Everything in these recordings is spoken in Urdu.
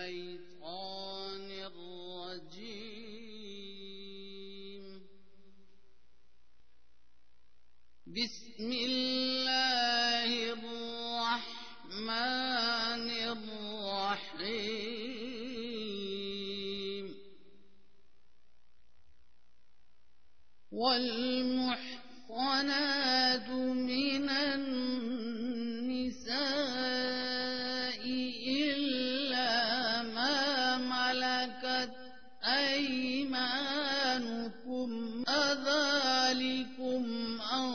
الشيطان الرجيم بسم الله الرحمن الرحيم والمحصنات من النساء أيمانكم أذلكم أن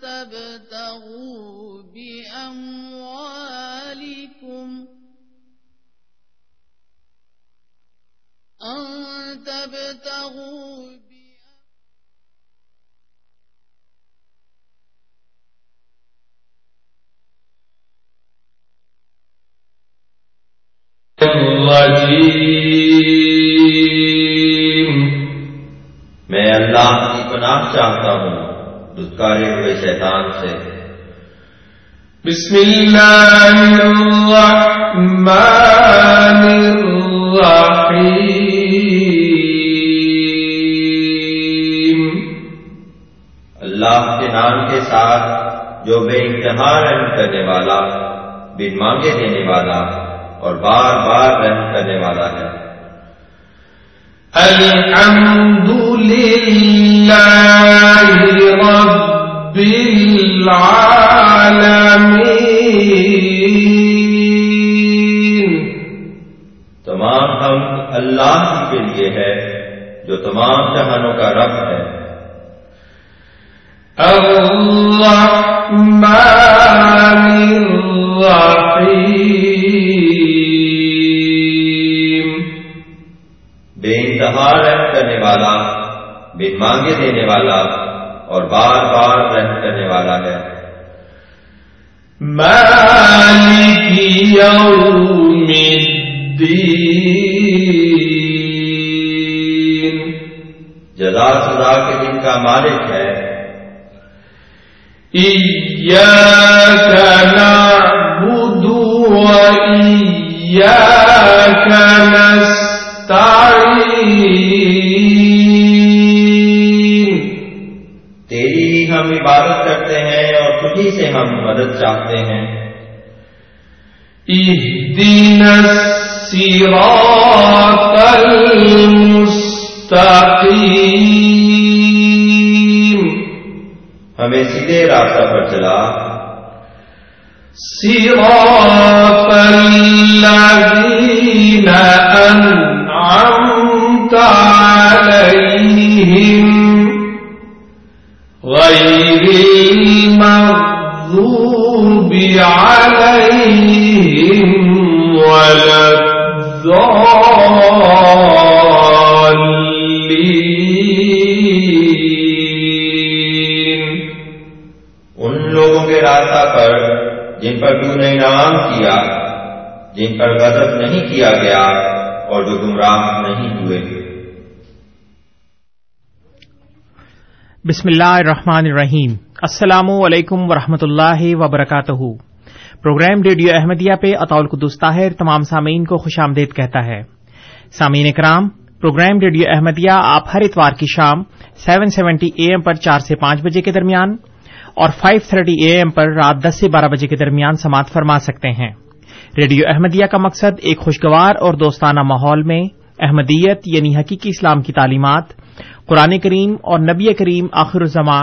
تبتغوا بأموالكم میں اللہ کی پناہ چاہتا ہوں دھتکارے ہوئے شیطان سے۔ بسم اللہ الرحمن الرحیم، اللہ کے نام کے ساتھ جو بے انتہا رحم کرنے والا، بن مانگے دینے والا اور بار بار رحم کرنے والا ہے۔ الحمد لله رب العالمين، تمام ہم اللہ کے لیے ہے جو تمام جہانوں کا رب ہے۔ الرحمن الرحیم، بے انتہا رحم کرنے والا، بن مانگے دینے والا اور بار بار رحم کرنے والا ہے۔ مالک یوم الدین، جزا سزا کے دن کا مالک ہے۔ ایاک نعبد و ایاک نستعین، ہم عبادت کرتے ہیں اور تجھی سے ہم مدد چاہتے ہیں۔ اہدنا الصراط المستقیم، ہمیں سیدھے راستہ پر چلا۔ صراط الذین انعمت علیہم غیر المغضوب علیہم ولا الضالین، ان لوگوں کے راستہ پر جن پر تو نے انعام کیا، جن پر غضب نہیں کیا گیا اور جو گمراہ نہیں ہوئے۔ بسم اللہ الرحمن الرحیم۔ السلام علیکم ورحمۃ اللہ وبرکاتہ۔ پروگرام ریڈیو احمدیہ پہ اطول قدس طاہر تمام سامعین کو خوش آمدید کہتا ہے۔ سامعین اکرام، پروگرام ریڈیو احمدیہ آپ ہر اتوار کی شام 7:70 AM پر 4 سے 5 بجے کے درمیان اور 5:30 AM پر رات 10 سے 12 بجے کے درمیان سماعت فرما سکتے ہیں۔ ریڈیو احمدیہ کا مقصد ایک خوشگوار اور دوستانہ ماحول میں احمدیت یعنی حقیقی اسلام کی تعلیمات، قرآن کریم اور نبی کریم آخر الزماں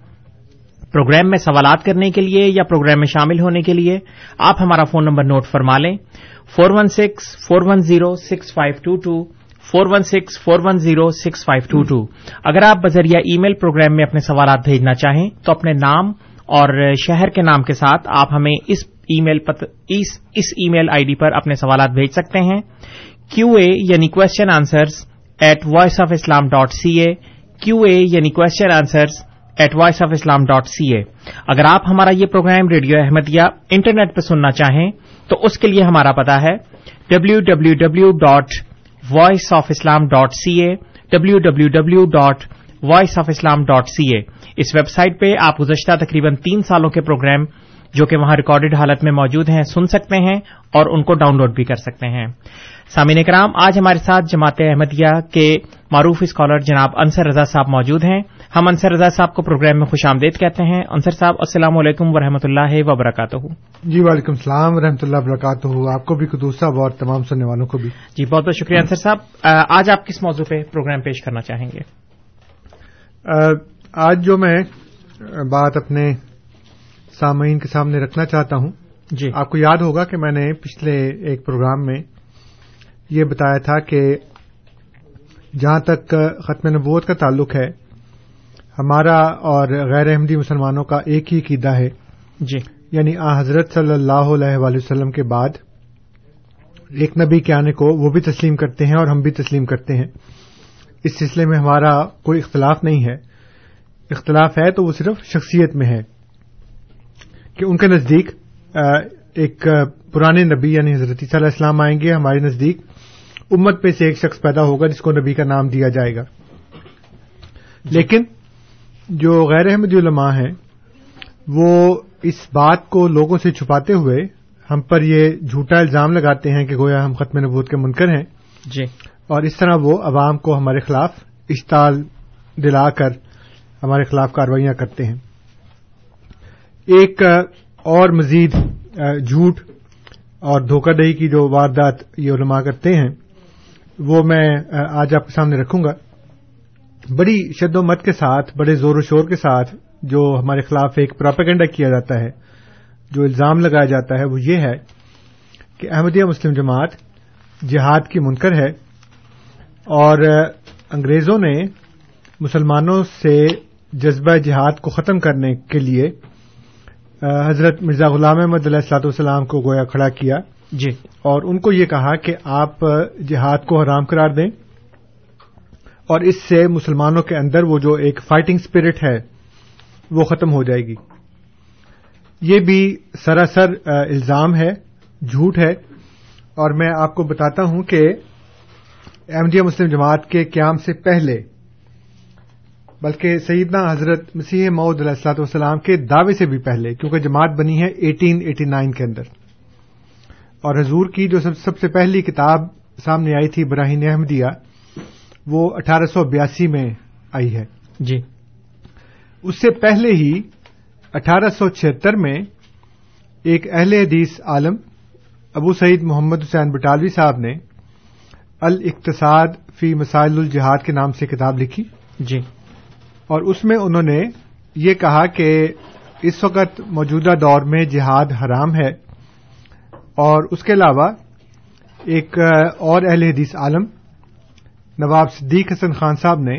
پروگرام میں سوالات کرنے کے لیے یا پروگرام میں شامل ہونے کے لیے آپ ہمارا فون نمبر نوٹ فرما لیں، 416-410-6522 416-410-6522۔ اگر آپ بذریعہ ای میل پروگرام میں اپنے سوالات بھیجنا چاہیں تو اپنے نام اور شہر کے نام کے ساتھ آپ ہمیں اس ای میل آئی ڈی پر اپنے سوالات بھیج سکتے ہیں۔ QA یعنی question answers at voiceofislam.ca, QA یعنی کوشچن آنسرز ایٹ voiceofislam.ca. اگر آپ ہمارا یہ پروگرام ریڈیو احمدیہ انٹرنیٹ پہ سننا چاہیں تو اس کے لیے ہمارا پتا ہے www.voiceofislam.ca www.voiceofislam.ca. اس ویب سائٹ پہ آپ گزشتہ تقریباً 3 سالوں کے پروگرام جو کہ وہاں ریکارڈڈ حالت میں موجود ہیں سن سکتے ہیں اور ان کو ڈاؤن لوڈ بھی کر سکتے ہیں. سامعین کرام, آج ہمارے ساتھ جماعت احمدیہ کے معروف اسکالر جناب انصر رضا صاحب موجود ہیں. ہم انصر رضا صاحب کو پروگرام میں خوش آمدید کہتے ہیں. انصر صاحب, السلام علیکم ورحمۃ اللہ وبرکاتہ. جی وعلیکم السلام ورحمۃ اللہ وبرکاتہ, آپ کو بھی قدوس صاحب اور تمام سننے والوں کو بھی. جی بہت بہت شکریہ. انصر صاحب, آج آپ کس موضوع پہ پروگرام پیش کرنا چاہیں گے؟ آج جو میں بات اپنے سامعین کے سامنے رکھنا چاہتا ہوں, جی آپ کو یاد ہوگا کہ میں نے پچھلے ایک پروگرام میں یہ بتایا تھا کہ جہاں تک ختم نبوت کا تعلق ہے, ہمارا اور غیر احمدی مسلمانوں کا ایک ہی عقیدہ ہے, جی یعنی حضرت صلی اللہ علیہ وآلہ وسلم کے بعد ایک نبی کے آنے کو وہ بھی تسلیم کرتے ہیں اور ہم بھی تسلیم کرتے ہیں. اس سلسلے میں ہمارا کوئی اختلاف نہیں ہے. اختلاف ہے تو وہ صرف شخصیت میں ہے کہ ان کے نزدیک ایک پرانے نبی یعنی حضرت عیسیٰ علیہ السلام آئیں گے, ہمارے نزدیک امت پہ سے ایک شخص پیدا ہوگا جس کو نبی کا نام دیا جائے گا. لیکن جو غیر احمدی علماء ہیں وہ اس بات کو لوگوں سے چھپاتے ہوئے ہم پر یہ جھوٹا الزام لگاتے ہیں کہ گویا ہم ختم نبوت کے منکر ہیں, جی, اور اس طرح وہ عوام کو ہمارے خلاف اشتعال دلا کر ہمارے خلاف کارروائیاں کرتے ہیں. ایک اور مزید جھوٹ اور دھوکہ دہی کی جو واردات یہ علماء کرتے ہیں وہ میں آج آپ کے سامنے رکھوں گا. بڑی شد و مت کے ساتھ, بڑے زور و شور کے ساتھ جو ہمارے خلاف ایک پراپیگنڈا کیا جاتا ہے, جو الزام لگایا جاتا ہے وہ یہ ہے کہ احمدیہ مسلم جماعت جہاد کی منکر ہے اور انگریزوں نے مسلمانوں سے جذبہ جہاد کو ختم کرنے کے لیے حضرت مرزا غلام احمد علیہ الصلوۃ والسلام کو گویا کھڑا کیا, جی, اور ان کو یہ کہا کہ آپ جہاد کو حرام قرار دیں اور اس سے مسلمانوں کے اندر وہ جو ایک فائٹنگ اسپرٹ ہے وہ ختم ہو جائے گی. یہ بھی سراسر الزام ہے, جھوٹ ہے. اور میں آپ کو بتاتا ہوں کہ احمدیہ مسلم جماعت کے قیام سے پہلے بلکہ سیدنا حضرت مسیح موعود علیہ الصلوۃ والسلام کے دعوے سے بھی پہلے, کیونکہ جماعت بنی ہے 1889 کے اندر, اور حضور کی جو سب سے پہلی کتاب سامنے آئی تھی براہین احمدیہ وہ 1882 میں آئی ہے, جی. اس سے پہلے ہی 1876 میں ایک اہل حدیث عالم ابو سعید محمد حسین بٹالوی صاحب نے الاقتصاد فی مسائل الجہاد کے نام سے کتاب لکھی, جی, اور اس میں انہوں نے یہ کہا کہ اس وقت موجودہ دور میں جہاد حرام ہے. اور اس کے علاوہ ایک اور اہل حدیث عالم نواب صدیق حسن خان صاحب نے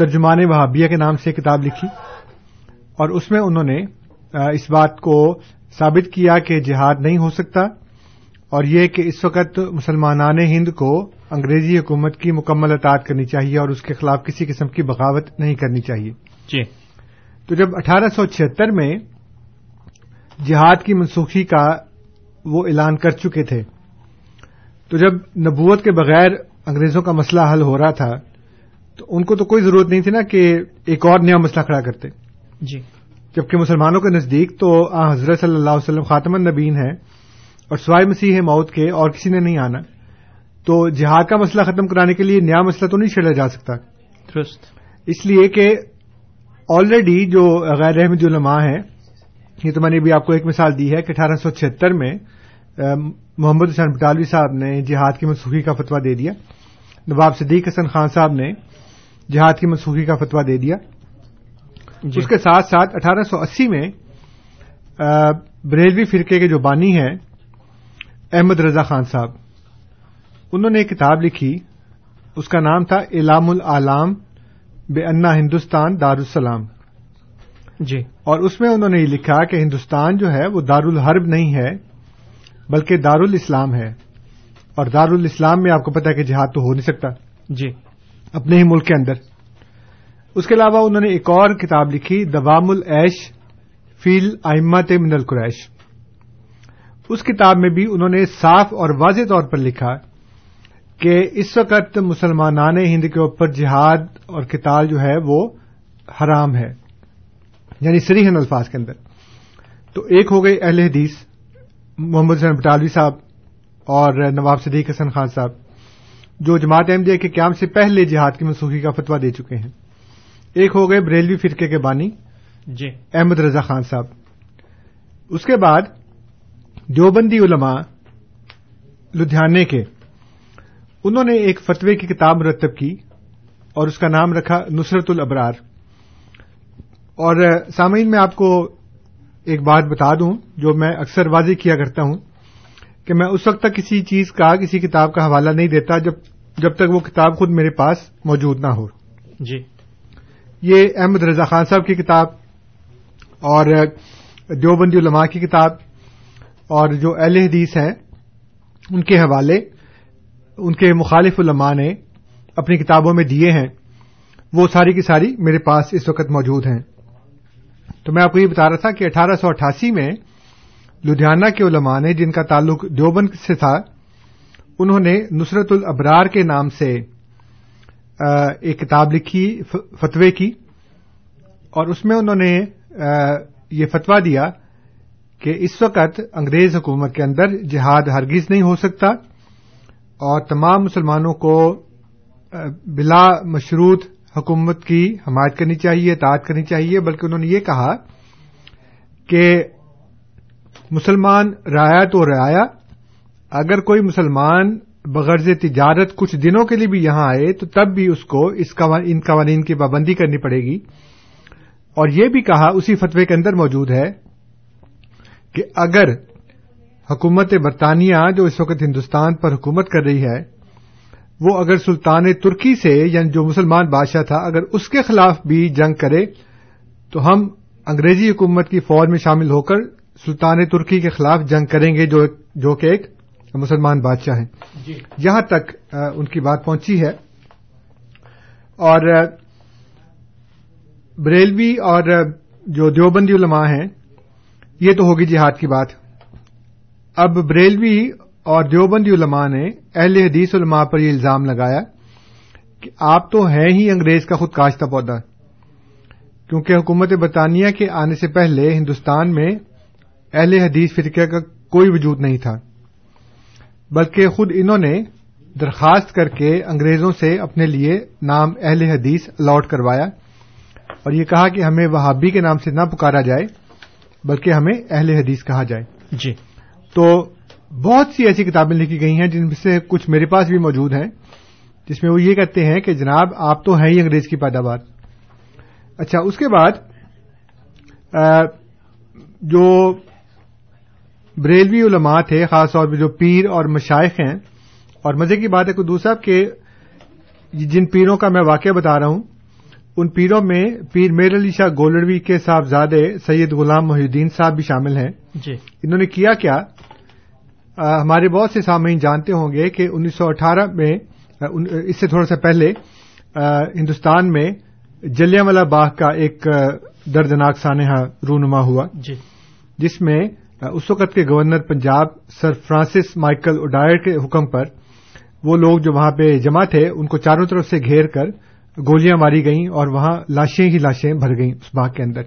ترجمان وہابیہ کے نام سے کتاب لکھی اور اس میں انہوں نے اس بات کو ثابت کیا کہ جہاد نہیں ہو سکتا, اور یہ کہ اس وقت مسلمانان ہند کو انگریزی حکومت کی مکمل اطاعت کرنی چاہیے اور اس کے خلاف کسی قسم کی بغاوت نہیں کرنی چاہیے, جی. تو جب 1876 میں جہاد کی منسوخی کا وہ اعلان کر چکے تھے, تو جب نبوت کے بغیر انگریزوں کا مسئلہ حل ہو رہا تھا تو ان کو تو کوئی ضرورت نہیں تھی نا کہ ایک اور نیا مسئلہ کھڑا کرتے, جی, جبکہ مسلمانوں کے نزدیک تو حضرت صلی اللہ علیہ وسلم خاتم النبیین ہیں اور سوائے مسیح موت کے اور کسی نے نہیں آنا, تو جہاد کا مسئلہ ختم کرانے کے لیے نیا مسئلہ تو نہیں چھیڑا جا سکتا, درست, اس لیے کہ آلریڈی جو غیر احمدی علماء ہیں, یہ تو میں نے بھی آپ کو ایک مثال دی ہے کہ 1876 میں محمد حسین بٹالوی صاحب نے جہاد کی منسوخی کا فتویٰ دے دیا, نواب صدیق حسن خان صاحب نے جہاد کی منسوخی کا فتویٰ دے دیا, جی. اس کے ساتھ ساتھ 1880 میں بریلوی فرقے کے جو بانی ہیں احمد رضا خان صاحب, انہوں نے ایک کتاب لکھی, اس کا نام تھا اعلام العالم بے انا ہندوستان دارالسلام, جی, اور اس میں انہوں نے یہ لکھا کہ ہندوستان جو ہے وہ دارالحرب نہیں ہے بلکہ دارالاسلام ہے اور دارالاسلام میں آپ کو پتا ہے کہ جہاد تو ہو نہیں سکتا جی اپنے ہی ملک کے اندر. اس کے علاوہ انہوں نے ایک اور کتاب لکھی دوام العیش فیل آئمت من القریش. اس کتاب میں بھی انہوں نے صاف اور واضح طور پر لکھا کہ اس وقت مسلمانان ہند کے اوپر جہاد اور قتال جو ہے وہ حرام ہے, یعنی صریحاً الفاظ کے اندر. تو ایک ہو گئی اہل حدیث محمد حسین بٹالوی صاحب اور نواب صدیق حسن خان صاحب جو جماعت احمدیہ کے قیام سے پہلے جہاد کی منسوخی کا فتویٰ دے چکے ہیں. ایک ہو گئے بریلوی فرقے کے بانی جی احمد رضا خان صاحب. اس کے بعد دیوبندی علماء لدھیانے کے, انہوں نے ایک فتوے کی کتاب مرتب کی اور اس کا نام رکھا نصرت الابرار. اور سامعین میں آپ کو ایک بات بتا دوں جو میں اکثر واضح کیا کرتا ہوں کہ میں اس وقت تک کسی چیز کا کسی کتاب کا حوالہ نہیں دیتا جب تک وہ کتاب خود میرے پاس موجود نہ ہو جی. یہ احمد رضا خان صاحب کی کتاب اور دیوبندی علماء کی کتاب اور جو اہل حدیث ہیں ان کے حوالے ان کے مخالف علماء نے اپنی کتابوں میں دیے ہیں, وہ ساری کی ساری میرے پاس اس وقت موجود ہیں. تو میں آپ کو یہ بتا رہا تھا کہ 1888 میں لدھیانہ کے علماء نے جن کا تعلق دیوبند سے تھا انہوں نے نصرت الابرار کے نام سے ایک کتاب لکھی فتوے کی, اور اس میں انہوں نے یہ فتویٰ دیا کہ اس وقت انگریز حکومت کے اندر جہاد ہرگز نہیں ہو سکتا اور تمام مسلمانوں کو بلا مشروط حکومت کی حمایت کرنی چاہیے, اطاعت کرنی چاہیے. بلکہ انہوں نے یہ کہا کہ مسلمان رایا تو رایا, اگر کوئی مسلمان بغرض تجارت کچھ دنوں کے لیے بھی یہاں آئے تو تب بھی اس کو ان قوانین کی پابندی کرنی پڑے گی. اور یہ بھی کہا اسی فتوے کے اندر موجود ہے کہ اگر حکومت برطانیہ جو اس وقت ہندوستان پر حکومت کر رہی ہے وہ اگر سلطان ترکی سے یعنی جو مسلمان بادشاہ تھا اگر اس کے خلاف بھی جنگ کرے تو ہم انگریزی حکومت کی فوج میں شامل ہو کر سلطان ترکی کے خلاف جنگ کریں گے جو کہ ایک مسلمان بادشاہ ہیں جی. یہاں تک ان کی بات پہنچی ہے. اور بریلوی اور جو دیوبندی علماء ہیں یہ تو ہوگی جہاد کی بات. اب بریلوی اور دیوبندی علماء نے اہل حدیث علماء پر یہ الزام لگایا کہ آپ تو ہیں ہی انگریز کا خود کاشتہ پودا, کیونکہ حکومت برطانیہ کے آنے سے پہلے ہندوستان میں اہل حدیث فرقہ کا کوئی وجود نہیں تھا, بلکہ خود انہوں نے درخواست کر کے انگریزوں سے اپنے لیے نام اہل حدیث الاٹ کروایا اور یہ کہا کہ ہمیں وہابی کے نام سے نہ پکارا جائے بلکہ ہمیں اہل حدیث کہا جائے جی. تو بہت سی ایسی کتابیں لکھی گئی ہیں جن سے کچھ میرے پاس بھی موجود ہیں جس میں وہ یہ کہتے ہیں کہ جناب آپ تو ہیں ہی انگریز کی پیداوار. اچھا, اس کے بعد جو بریلوی علماء تھے خاص طور پہ جو پیر اور مشائخ ہیں, اور مزے کی بات ہے قدوس صاحب کہ جن پیروں کا میں واقعہ بتا رہا ہوں ان پیروں میں پیر میر علی شاہ گولڑوی کے صاحبزادے سید غلام محی الدین صاحب بھی شامل ہیں جی. انہوں نے کیا ہمارے بہت سے سامعین جانتے ہوں گے کہ 1918 میں اس سے تھوڑا سا پہلے ہندوستان میں جلیانوالہ باغ کا ایک دردناک سانحہ رونما ہوا جی. جس میں اس وقت کے governor Punjab sir Francis Michael O'Dwyer کے حکم پر وہ لوگ جو وہاں پہ جمع تھے ان کو چاروں طرف سے گھیر کر گولیاں ماری گئیں اور وہاں لاشیں ہی لاشیں بھر گئیں اس باغ کے اندر.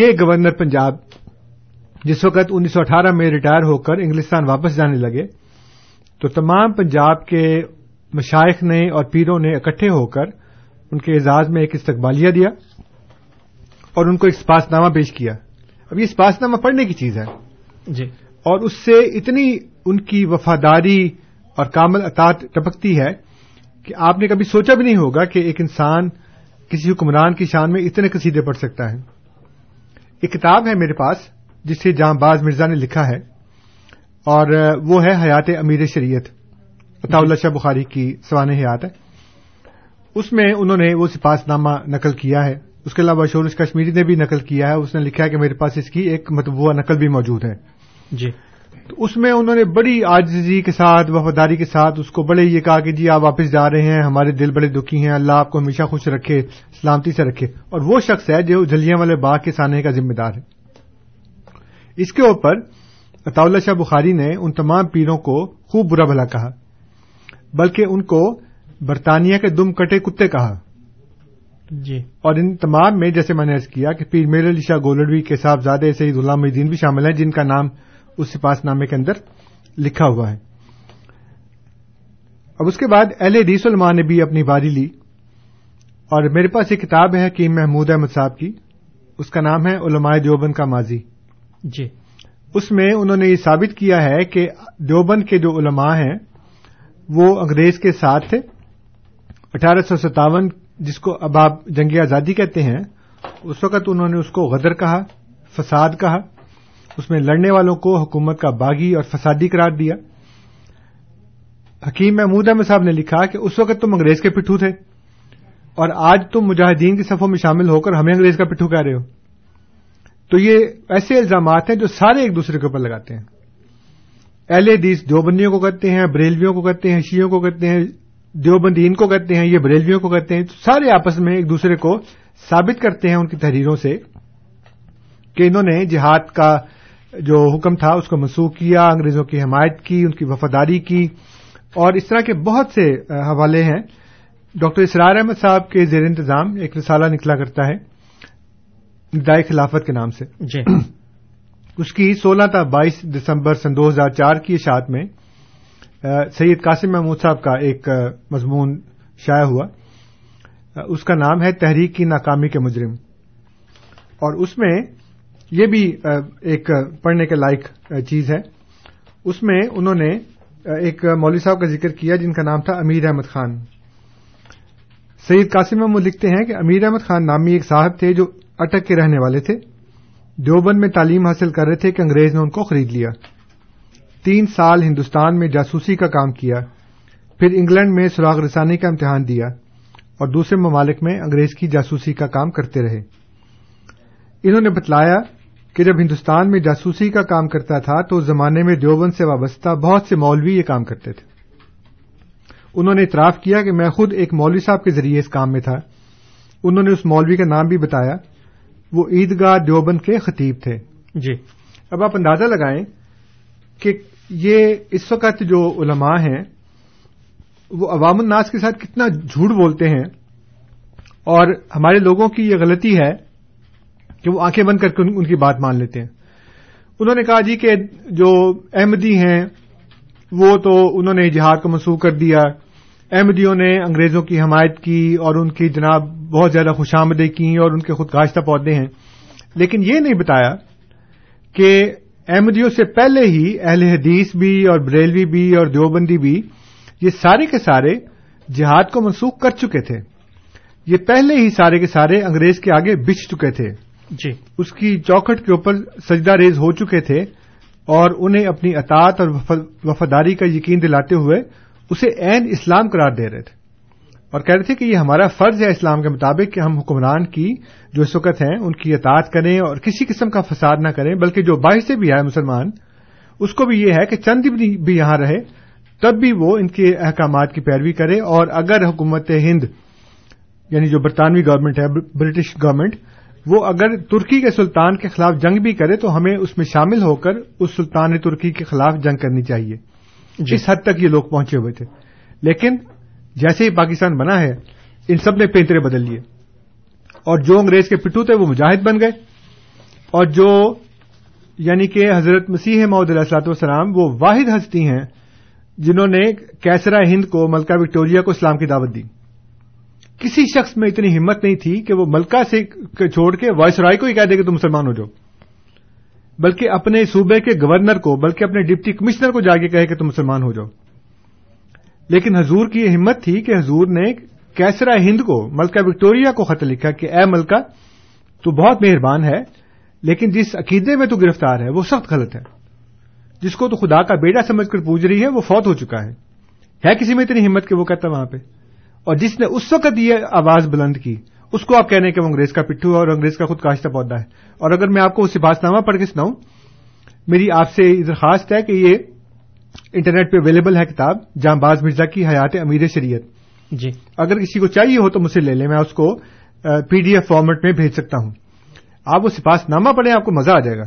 یہ گورنر پنجاب جس وقت 1918 میں ریٹائر ہو کر انگلستان واپس جانے لگے تو تمام پنجاب کے مشائخ نے اور پیروں نے اکٹھے ہو کر ان کے اعزاز میں ایک استقبالیہ دیا اور ان کو ایک سپاس نامہ پیش کیا. اب یہ سپاس نامہ پڑھنے کی چیز ہے جی, اور اس سے اتنی ان کی وفاداری اور کامل اطاعت ٹپکتی ہے کہ آپ نے کبھی سوچا بھی نہیں ہوگا کہ ایک انسان کسی حکمران کی شان میں اتنے قصیدے پڑھ سکتا ہے. ایک کتاب ہے میرے پاس جسے جہانباز مرزا نے لکھا ہے اور وہ ہے حیات امیر شریعت, عطا اللہ شاہ بخاری کی سوانح حیات ہے. اس میں انہوں نے وہ سپاس نامہ نقل کیا ہے. اس کے علاوہ شورش کشمیری نے بھی نقل کیا ہے. اس نے لکھا ہے کہ میرے پاس اس کی ایک مطبوعہ نقل بھی موجود ہے جی. تو اس میں انہوں نے بڑی عاجزی کے ساتھ وفاداری کے ساتھ اس کو بڑے یہ کہا کہ جی آپ واپس جا رہے ہیں, ہمارے دل بڑے دکھی ہیں, اللہ آپ کو ہمیشہ خوش رکھے, سلامتی سے رکھے. اور وہ شخص ہے جو جلیانوالے باغ کے سانے کا ذمہ دار ہے. اس کے اوپر عطا اللہ شاہ بخاری نے ان تمام پیروں کو خوب برا بھلا کہا, بلکہ ان کو برطانیہ کے دم کٹے کتے کہا جی. اور ان تمام میں جیسے میں نے عرض کیا کہ پیر میر علی شاہ گولڑوی کے صاحبزادے سید غلام الدین بھی شامل ہیں, جن کا نام اس سپاس نامے کے اندر لکھا ہوا ہے. اب اس کے بعد اہل حدیث علماء نے بھی اپنی باری لی, اور میرے پاس یہ کتاب ہے حکیم محمود احمد صاحب کی, اس کا نام ہے علماء دیوبند کا ماضی جی. اس میں انہوں نے یہ ثابت کیا ہے کہ دیوبند کے جو علماء ہیں وہ انگریز کے ساتھ تھے. 1857 جس کو اب آپ جنگ آزادی کہتے ہیں, اس وقت انہوں نے اس کو غدر کہا, فساد کہا, اس میں لڑنے والوں کو حکومت کا باغی اور فسادی قرار دیا. حکیم محمود احمد صاحب نے لکھا کہ اس وقت تم انگریز کے پٹھو تھے, اور آج تم مجاہدین کی صفوں میں شامل ہو کر ہمیں انگریز کا پٹھو کہہ رہے ہو. تو یہ ایسے الزامات ہیں جو سارے ایک دوسرے کے اوپر لگاتے ہیں. اہل حدیث دیوبندیوں کو کہتے ہیں, بریلویوں کو کہتے ہیں, شیعوں کو کہتے ہیں, دیوبندین کو کہتے ہیں, یہ بریلویوں کو کہتے ہیں. سارے آپس میں ایک دوسرے کو ثابت کرتے ہیں ان کی تحریروں سے کہ انہوں نے جہاد کا جو حکم تھا اس کو منسوخ کیا, انگریزوں کی حمایت کی, ان کی وفاداری کی, اور اس طرح کے بہت سے حوالے ہیں. ڈاکٹر اسرار احمد صاحب کے زیر انتظام ایک رسالہ نکلا کرتا ہے ندائے خلافت کے نام سے جی. اس کی 16 تا 22 دسمبر سن 2004 کی اشاعت میں سید قاسم محمود صاحب کا ایک مضمون شائع ہوا, اس کا نام ہے تحریک کی ناکامی کے مجرم. اور اس میں یہ بھی ایک پڑھنے کے لائق چیز ہے. اس میں انہوں نے ایک مولوی صاحب کا ذکر کیا جن کا نام تھا امیر احمد خان. سید قاسم محمود لکھتے ہیں کہ امیر احمد خان نامی ایک صاحب تھے جو اٹک کے رہنے والے تھے, دیوبند میں تعلیم حاصل کر رہے تھے کہ انگریز نے ان کو خرید لیا. 3 سال ہندوستان میں جاسوسی کا کام کیا, پھر انگلینڈ میں سراغ رسانی کا امتحان دیا, اور دوسرے ممالک میں انگریز کی جاسوسی کا کام کرتے رہے. انہوں نے بتلایا کہ جب ہندوستان میں جاسوسی کا کام کرتا تھا تو اس زمانے میں دیوبند سے وابستہ بہت سے مولوی یہ کام کرتے تھے. انہوں نے اعتراف کیا کہ میں خود ایک مولوی صاحب کے ذریعے اس کام میں تھا. انہوں نے اس مولوی کا نام بھی بتایا, وہ عیدگاہ دیوبند کے خطیب تھے جی. اب آپ اندازہ لگائیں کہ یہ اس وقت جو علماء ہیں وہ عوام الناس کے ساتھ کتنا جھوٹ بولتے ہیں, اور ہمارے لوگوں کی یہ غلطی ہے کہ وہ آنکھیں بند کر کے ان کی بات مان لیتے ہیں. انہوں نے کہا جی کہ جو احمدی ہیں وہ تو انہوں نے جہاد کو منسوخ کر دیا, احمدیوں نے انگریزوں کی حمایت کی اور ان کی جناب بہت زیادہ خوش آمدیں کی اور ان کے خود کاشتہ پودے ہیں. لیکن یہ نہیں بتایا کہ احمدیوں سے پہلے ہی اہل حدیث بھی اور بریلوی بھی اور دیوبندی بھی یہ سارے کے سارے جہاد کو منسوخ کر چکے تھے. یہ پہلے ہی سارے کے سارے انگریز کے آگے بچھ چکے تھے جی, اس کی چوکھٹ کے اوپر سجدہ ریز ہو چکے تھے, اور انہیں اپنی اطاعت اور وفاداری کا یقین دلاتے ہوئے اسے عین اسلام قرار دے رہے تھے, اور کہہ رہے تھے کہ یہ ہمارا فرض ہے اسلام کے مطابق کہ ہم حکمران کی جو اس وقت ہیں ان کی اطاعت کریں اور کسی قسم کا فساد نہ کریں, بلکہ جو باہر سے بھی آئے مسلمان اس کو بھی یہ ہے کہ چند دن بھی یہاں رہے تب بھی وہ ان کے احکامات کی پیروی کرے. اور اگر حکومت ہند یعنی جو برطانوی گورنمنٹ ہے, برٹش گورنمنٹ, وہ اگر ترکی کے سلطان کے خلاف جنگ بھی کرے تو ہمیں اس میں شامل ہو کر اس سلطان ترکی کے خلاف جنگ کرنی چاہیے. جس حد تک یہ لوگ پہنچے ہوئے تھے. لیکن جیسے ہی پاکستان بنا ہے ان سب نے پینترے بدل لیے, اور جو انگریز کے پٹھو تھے وہ مجاہد بن گئے, اور جو یعنی کہ حضرت مسیح موعود علیہ الصلوۃ والسلام وہ واحد ہستی ہیں جنہوں نے کیسرا ہند کو, ملکہ وکٹوریہ کو اسلام کی دعوت دی. کسی شخص میں اتنی ہمت نہیں تھی کہ وہ ملکہ سے چھوڑ کے وائسرائے کو ہی کہہ دے کہ تم مسلمان ہو جاؤ, بلکہ اپنے صوبے کے گورنر کو, بلکہ اپنے ڈپٹی کمشنر کو جا کے کہے کہ تم مسلمان ہو جاؤ. لیکن حضور کی یہ ہمت تھی کہ حضور نے کیسرا ہند کو, ملکہ وکٹوریہ کو خط لکھا کہ اے ملکہ تو بہت مہربان ہے, لیکن جس عقیدے میں تو گرفتار ہے وہ سخت غلط ہے, جس کو تو خدا کا بیٹا سمجھ کر پوج رہی ہے وہ فوت ہو چکا ہے کسی میں اتنی ہمت کہ وہ کہتا وہاں پہ. اور جس نے اس وقت یہ آواز بلند کی اس کو آپ کہنے کہ وہ انگریز کا پٹھو اور انگریز کا خود کاشتہ پودا ہے. اور اگر میں آپ کو اس سپاس نامہ پڑھ کے سناؤں میری آپ سے درخواست ہے کہ یہ انٹرنیٹ پہ اویلیبل ہے کتاب جہانباز مرزا کی حیات امیر شریعت. جی اگر کسی کو چاہیے ہو تو مجھ سے لے لیں, میں اس کو پی ڈی ایف فارمیٹ میں بھیج سکتا ہوں. آپ وہ سپاس نامہ پڑھیں, آپ کو مزہ آ جائے گا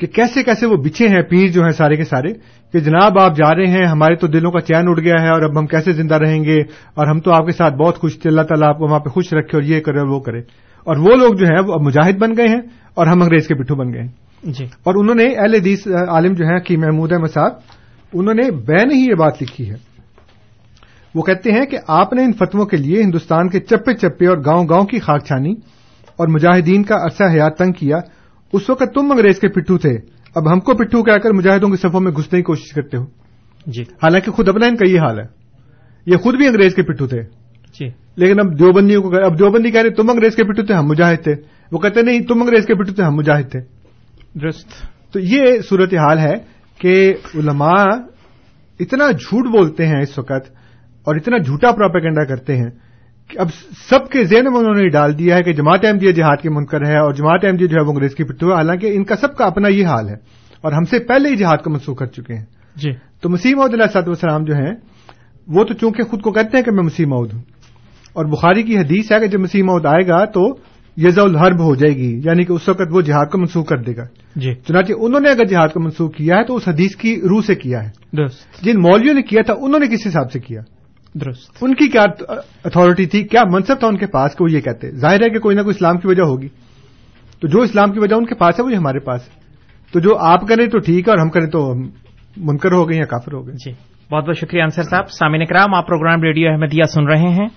کہ کیسے کیسے وہ بچھے ہیں پیر جو ہیں سارے کے سارے, کہ جناب آپ جا رہے ہیں, ہمارے تو دلوں کا چین اٹھ گیا ہے اور اب ہم کیسے زندہ رہیں گے, اور ہم تو آپ کے ساتھ بہت خوش تھے, اللہ تعالیٰ آپ کو وہاں پہ خوش رکھے اور یہ کرے اور وہ کرے. اور وہ لوگ جو ہیں وہ مجاہد بن گئے ہیں اور ہم انگریز کے پٹھو بن گئے ہیں. جی اور انہوں نے اہل حدیث عالم جو ہیں حکیم محمود احمد صاحب, انہوں نے بین ہی یہ بات لکھی ہے. وہ کہتے ہیں کہ آپ نے ان فتووں کے لیے ہندوستان کے چپے چپے اور گاؤں گاؤں کی خاک چھانی اور مجاہدین کا عرصہ حیات تنگ کیا. اس وقت تم انگریز کے پٹھو تھے, اب ہم کو پٹھو کہہ کر مجاہدوں کے صفوں میں گھسنے کی کوشش کرتے ہو. جی حالانکہ خود اپنا ان کا یہ حال ہے, یہ خود بھی انگریز کے پٹھو تھے. جی لیکن اب دیوبندیوں کو, اب دیوبندی کہہ رہے تم انگریز کے پٹھو تھے ہم مجاہد تھے, وہ کہتے نہیں تم انگریز کے پٹھو تھے ہم مجاہد تھے. درست. تو یہ صورتحال ہے کہ علماء اتنا جھوٹ بولتے ہیں اس وقت اور اتنا جھوٹا پروپیگنڈا کرتے ہیں کہ اب سب کے ذہن میں انہوں نے ڈال دیا ہے کہ جماعت احمدیہ جہاد کے منکر ہے اور جماعت احمدیہ جو ہے وہ انگریز کی پٹھو ہے, حالانکہ ان کا سب کا اپنا یہ حال ہے اور ہم سے پہلے ہی جہاد کو منسوخ کر چکے ہیں. جی تو مسیح موعود علیہ الصلوۃ والسلام جو ہیں وہ تو چونکہ خود کو کہتے ہیں کہ میں مسیح موعود ہوں, اور بخاری کی حدیث ہے کہ جب مسیح موعود آئے گا تو یزع الحرب ہو جائے گی, یعنی کہ اس وقت وہ جہاد کو منسوخ کر دے گا. جی چنانچہ انہوں نے اگر جہاد کو منسوخ کیا ہے تو اس حدیث کی روح سے کیا ہے. جن مولویوں نے کیا تھا انہوں نے کس حساب سے کیا؟ درست. ان کی کیا اتھارٹی تھی, کیا منصب تھا ان کے پاس کہ وہ یہ کہتے؟ ظاہر ہے کہ کوئی نہ کوئی اسلام کی وجہ ہوگی, تو جو اسلام کی وجہ ان کے پاس ہے وہی ہمارے پاس ہے. تو جو آپ کریں تو ٹھیک ہے اور ہم کریں تو منکر ہو گئے یا کافر ہو گئے. جی بہت بہت شکریہ انصر صاحب. سامعین اکرام, آپ پروگرام ریڈیو احمدیہ سن رہے ہیں.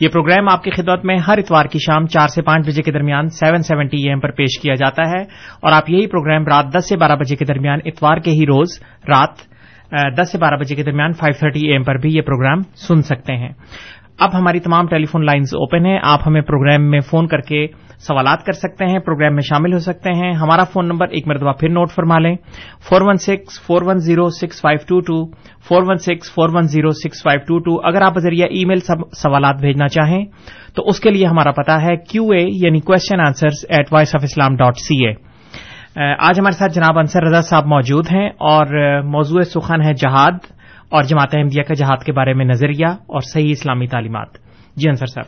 یہ پروگرام آپ کی خدمت میں ہر اتوار کی شام 4 سے 5 بجے کے درمیان 770 AM پر پیش کیا جاتا ہے, اور آپ یہی پروگرام رات 10 سے 12 بجے کے درمیان اتوار کے ہی روز رات 10 سے 12 بجے کے درمیان 5:30 AM پر بھی یہ پروگرام سن سکتے ہیں. اب ہماری تمام ٹیلی فون لائنز اوپن ہیں, آپ ہمیں پروگرام میں فون کر کے سوالات کر سکتے ہیں, پروگرام میں شامل ہو سکتے ہیں. ہمارا فون نمبر ایک مرتبہ پھر نوٹ فرما لیں, 416-410-6522 416-410-6522. اگر آپ ذریعہ ای میل سوالات بھیجنا چاہیں تو اس کے لیے ہمارا پتہ ہے QA یعنی questionanswers@voiceofislam.ca. آج ہمارے ساتھ جناب انصر رضا صاحب موجود ہیں اور موضوع سخن ہے جہاد اور جماعت احمدیہ کا جہاد کے بارے میں نظریہ اور صحیح اسلامی تعلیمات. جی انصر صاحب,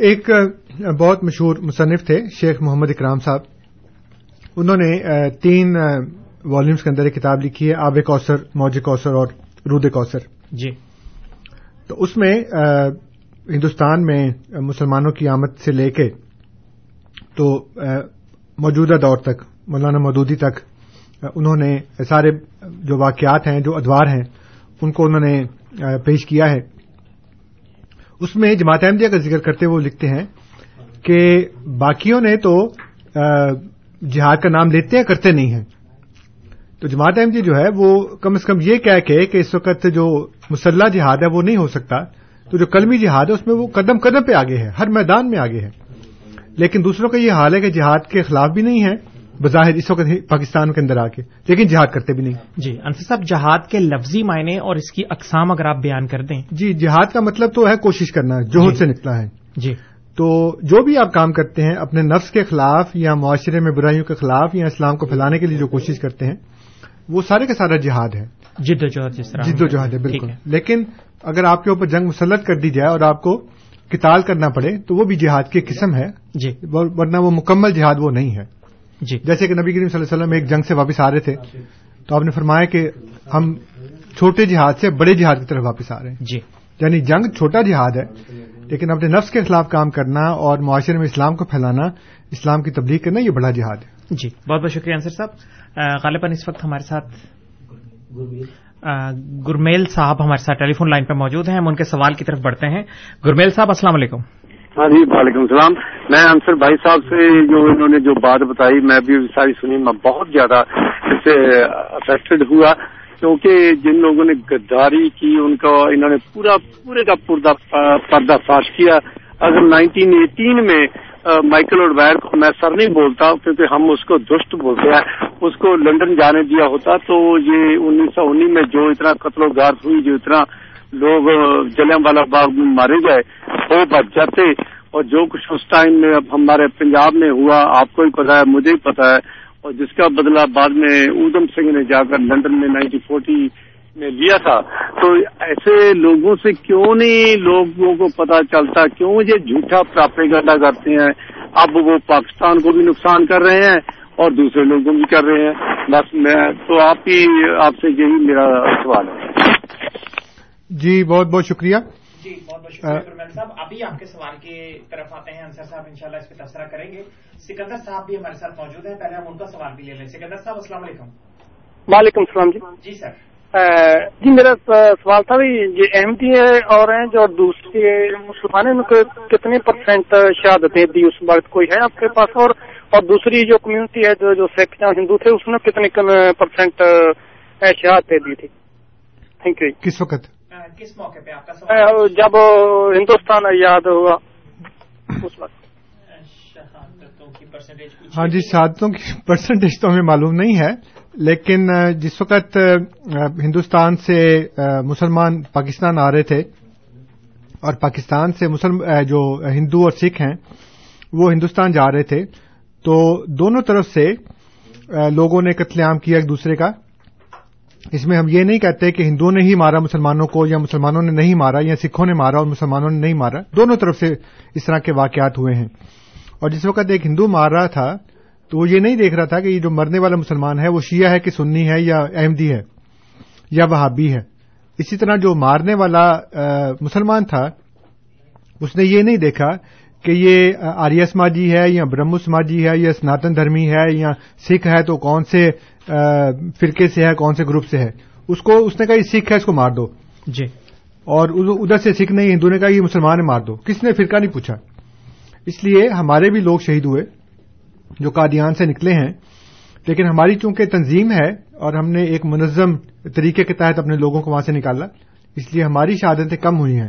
ایک بہت مشہور مصنف تھے شیخ محمد اکرام صاحب, انہوں نے 3 والیومز کے اندر ایک کتاب لکھی ہے آب کوثر, موج کوثر اور رود کوثر. جی تو اس میں ہندوستان میں مسلمانوں کی آمد سے لے کے تو موجودہ دور تک, مولانا مودودی تک, انہوں نے سارے جو واقعات ہیں, جو ادوار ہیں, ان کو انہوں نے پیش کیا ہے. اس میں جماعت احمدیہ کا ذکر کرتے وہ لکھتے ہیں کہ باقیوں نے تو جہاد کا نام لیتے ہیں, کرتے نہیں ہیں. تو جماعت احمدیہ جو ہے وہ کم از کم یہ کہہ کے کہ اس وقت جو مسلح جہاد ہے وہ نہیں ہو سکتا, تو جو قلمی جہاد ہے اس میں وہ قدم قدم پہ آگے ہے, ہر میدان میں آگے ہے. لیکن دوسروں کا یہ حال ہے کہ جہاد کے خلاف بھی نہیں ہے بظاہر اس وقت پاکستان کے اندر آ کے, لیکن جہاد کرتے بھی نہیں. جی انصر صاحب, جہاد کے لفظی معنی اور اس کی اقسام اگر آپ بیان کر دیں. جی جہاد کا مطلب تو ہے کوشش کرنا, جوہد سے نکلا ہے. جی تو جو بھی آپ کام کرتے ہیں اپنے نفس کے خلاف یا معاشرے میں برائیوں کے خلاف یا اسلام کو پھیلانے کے لیے جو کوشش کرتے ہیں وہ سارے کا سارا جہاد ہے, جد و جہد. جد و جہد ہے بالکل. لیکن اگر آپ کے اوپر جنگ مسلط کر دی جائے اور آپ کو قتال کرنا پڑے تو وہ بھی جہاد کی قسم ہے. جی ورنہ وہ مکمل جہاد وہ نہیں ہے. جی جیسے کہ نبی کریم صلی اللہ علیہ وسلم ایک جنگ سے واپس آ رہے تھے تو آپ نے فرمایا کہ ہم چھوٹے جہاد سے بڑے جہاد کی طرف واپس آ رہے ہیں. جی یعنی جنگ چھوٹا جہاد ہے, لیکن اپنے نفس کے خلاف کام کرنا اور معاشرے میں اسلام کو پھیلانا, اسلام کی تبلیغ کرنا, یہ بڑا جہاد ہے. جی بہت بہت شکریہ انصر صاحب. غالباً اس وقت ہمارے ساتھ گرمیل صاحب ہمارے ساتھ ٹیلی فون لائن پہ موجود ہیں, ہم ان کے سوال کی طرف بڑھتے ہیں. گرمیل صاحب السلام علیکم. ہاں جی وعلیکم السلام. میں انصر بھائی صاحب سے جو انہوں نے جو بات بتائی میں بھی ساری سنی, میں بہت زیادہ اس سے افیکٹڈ ہوا, کیونکہ جن لوگوں نے غداری کی ان کو انہوں نے پورے کا پردہ فاش کیا. اگر 1918 میں مائیکل اوڈوائر کو میں سر نہیں بولتا کیونکہ ہم اس کو دشت بولتے ہیں, اس کو لندن جانے دیا ہوتا تو یہ 1919 میں جو اتنا قتل و غارت ہوئی, جو اتنا لوگ جلیانوالا باغ میں مارے گئے وہ بچ جاتے, اور جو کچھ اس ٹائم میں ہمارے پنجاب میں ہوا آپ کو بھی پتا ہے, مجھے بھی پتا ہے, اور جس کا بدلہ بعد میں اودھم سنگھ نے جا کر لندن میں 1940 میں لیا تھا. تو ایسے لوگوں سے کیوں نہیں لوگوں کو پتہ چلتا, کیوں یہ جھوٹا پراپیگنڈا کرتے ہیں؟ اب وہ پاکستان کو بھی نقصان کر رہے ہیں اور دوسرے لوگوں بھی کر رہے ہیں. بس میں تو آپ سے یہی میرا سوال ہے. جی بہت بہت شکریہ. جی بہت بہت شکریہ پرویل صاحب. ابھی آپ کے سوال کی طرف آتے ہیں, انصر صاحب انشاءاللہ اس پہ تبصرہ کریں گے. سکندر صاحب بھی ہمارے ساتھ موجود ہیں, پہلے ہم ان کا سوال بھی لے لیں. سکندر صاحب السلام علیکم. وعلیکم السلام. جی جی سر. جی میرا سوال تھا یہ احمدی اور ہیں جو دوسرے مسلمان ہیں ان کو کتنے پرسینٹ شہادتیں دی اس وقت, کوئی ہے آپ کے پاس؟ اور دوسری جو کمیونٹی ہے جو سکھ یا ہندو تھے اس نے کتنے پرسینٹ شہادتیں دی تھی؟ Thank you. کس وقت کس موقع پہ آپ کا سوال؟ جب ہندوستان آزاد ہوا اس وقت. ہاں جی, شہادتوں کی پرسنٹیج تو ہمیں معلوم نہیں ہے, لیکن جس وقت ہندوستان سے مسلمان پاکستان آ رہے تھے اور پاکستان سے جو ہندو اور سکھ ہیں وہ ہندوستان جا رہے تھے, تو دونوں طرف سے لوگوں نے قتل عام کیا ایک دوسرے کا. اس میں ہم یہ نہیں کہتے کہ ہندوؤں نے ہی مارا مسلمانوں کو یا مسلمانوں نے نہیں مارا, یا سکھوں نے مارا اور مسلمانوں نے نہیں مارا. دونوں طرف سے اس طرح کے واقعات ہوئے ہیں. اور جس وقت ایک ہندو مار رہا تھا تو وہ یہ نہیں دیکھ رہا تھا کہ یہ جو مرنے والا مسلمان ہے وہ شیعہ ہے کہ سنی ہے یا احمدی ہے یا وہابی ہے. اسی طرح جو مارنے والا مسلمان تھا اس نے یہ نہیں دیکھا کہ یہ آریہ سماجی ہے یا برہم سماجی ہے یا سناتن دھرمی ہے یا سکھ ہے تو کون سے فرقے سے ہے کون سے گروپ سے ہے. اس نے کہا یہ سکھ ہے اس کو مار دو جی, اور ادھر سے سکھ نہیں ہندو نے کہا یہ مسلمان ہے مار دو. کس نے فرقہ نہیں پوچھا. اس لیے ہمارے بھی لوگ شہید ہوئے جو قادیان سے نکلے ہیں, لیکن ہماری چونکہ تنظیم ہے اور ہم نے ایک منظم طریقے کے تحت اپنے لوگوں کو وہاں سے نکالا, اس لیے ہماری شہادتیں کم ہوئی ہیں.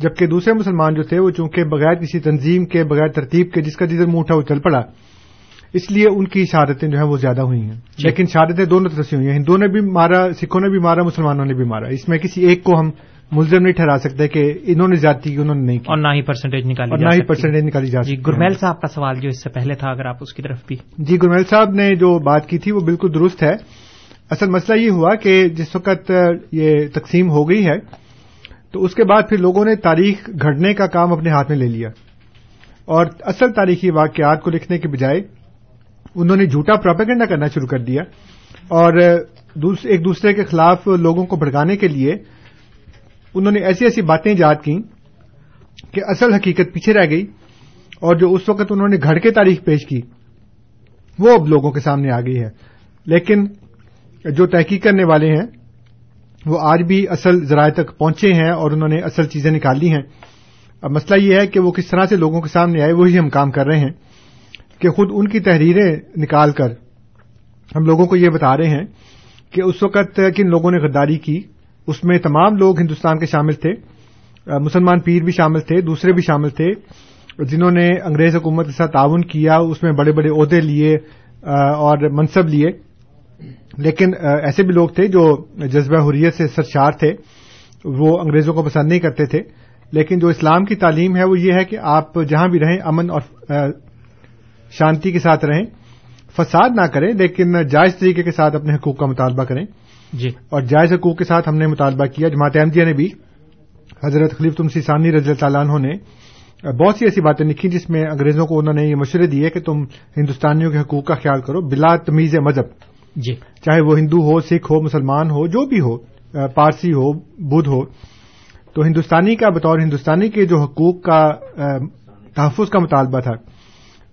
جبکہ دوسرے مسلمان جو تھے وہ چونکہ بغیر کسی تنظیم کے بغیر ترتیب کے جس کا جدھر منہ اٹھا وہ چل پڑا, اس لیے ان کی شہادتیں جو ہیں وہ زیادہ ہوئی ہیں. لیکن شہادتیں دونوں طرف سے ہوئی ہیں, ہندوؤں نے بھی مارا, سکھوں نے بھی مارا, مسلمانوں نے بھی مارا. اس میں کسی ایک کو ہم ملزم نہیں ٹھہرا سکتے کہ انہوں نے زیادتی کی انہوں نے نہیں کی, اور نہ ہی پرسنٹیج نکالی جا سکتی. جی گرمیل صاحب کا سوال جو اس سے پہلے تھا, اگر آپ اس کی طرف بھی. جی گرمیل صاحب نے جو بات کی تھی وہ بالکل درست ہے. اصل مسئلہ یہ ہوا کہ جس وقت یہ تقسیم ہو گئی ہے تو اس کے بعد پھر لوگوں نے تاریخ گھڑنے کا کام اپنے ہاتھ میں لے لیا, اور اصل تاریخی واقعات کو لکھنے کے بجائے انہوں نے جھوٹا پروپیگنڈا کرنا شروع کر دیا, اور ایک دوسرے کے خلاف لوگوں کو بھڑکانے کے لیے انہوں نے ایسی ایسی باتیں ایجاد کیں کہ اصل حقیقت پیچھے رہ گئی, اور جو اس وقت انہوں نے گھڑ کے تاریخ پیش کی وہ اب لوگوں کے سامنے آ گئی ہے. لیکن جو تحقیق کرنے والے ہیں وہ آج بھی اصل ذرائع تک پہنچے ہیں اور انہوں نے اصل چیزیں نکال لی ہیں. اب مسئلہ یہ ہے کہ وہ کس طرح سے لوگوں کے سامنے آئے وہی ہم کام کر رہے ہیں کہ خود ان کی تحریریں نکال کر ہم لوگوں کو یہ بتا رہے ہیں کہ اس وقت کن لوگوں نے غداری کی. اس میں تمام لوگ ہندوستان کے شامل تھے, مسلمان پیر بھی شامل تھے, دوسرے بھی شامل تھے جنہوں نے انگریز حکومت کے ساتھ تعاون کیا, اس میں بڑے بڑے عہدے لیے اور منصب لیے. لیکن ایسے بھی لوگ تھے جو جذبہ حریت سے سرشار تھے, وہ انگریزوں کو پسند نہیں کرتے تھے. لیکن جو اسلام کی تعلیم ہے وہ یہ ہے کہ آپ جہاں بھی رہیں امن اور شانتی کے ساتھ رہیں, فساد نہ کریں, لیکن جائز طریقے کے ساتھ اپنے حقوق کا مطالبہ کریں جی. اور جائز حقوق کے ساتھ ہم نے مطالبہ کیا. جماعت احمدیہ نے بھی حضرت خلیفۃ تمسی ثانی رضی اللہ عنہ نے بہت سی ایسی باتیں لکھی جس میں انگریزوں کو انہوں نے یہ مشورے دیے کہ تم ہندوستانیوں کے حقوق کا خیال کرو بلا تمیز مذہب جی, چاہے وہ ہندو ہو, سکھ ہو, مسلمان ہو, جو بھی ہو, پارسی ہو, بدھ ہو. تو ہندوستانی کا بطور ہندوستانی کے جو حقوق کا تحفظ کا مطالبہ تھا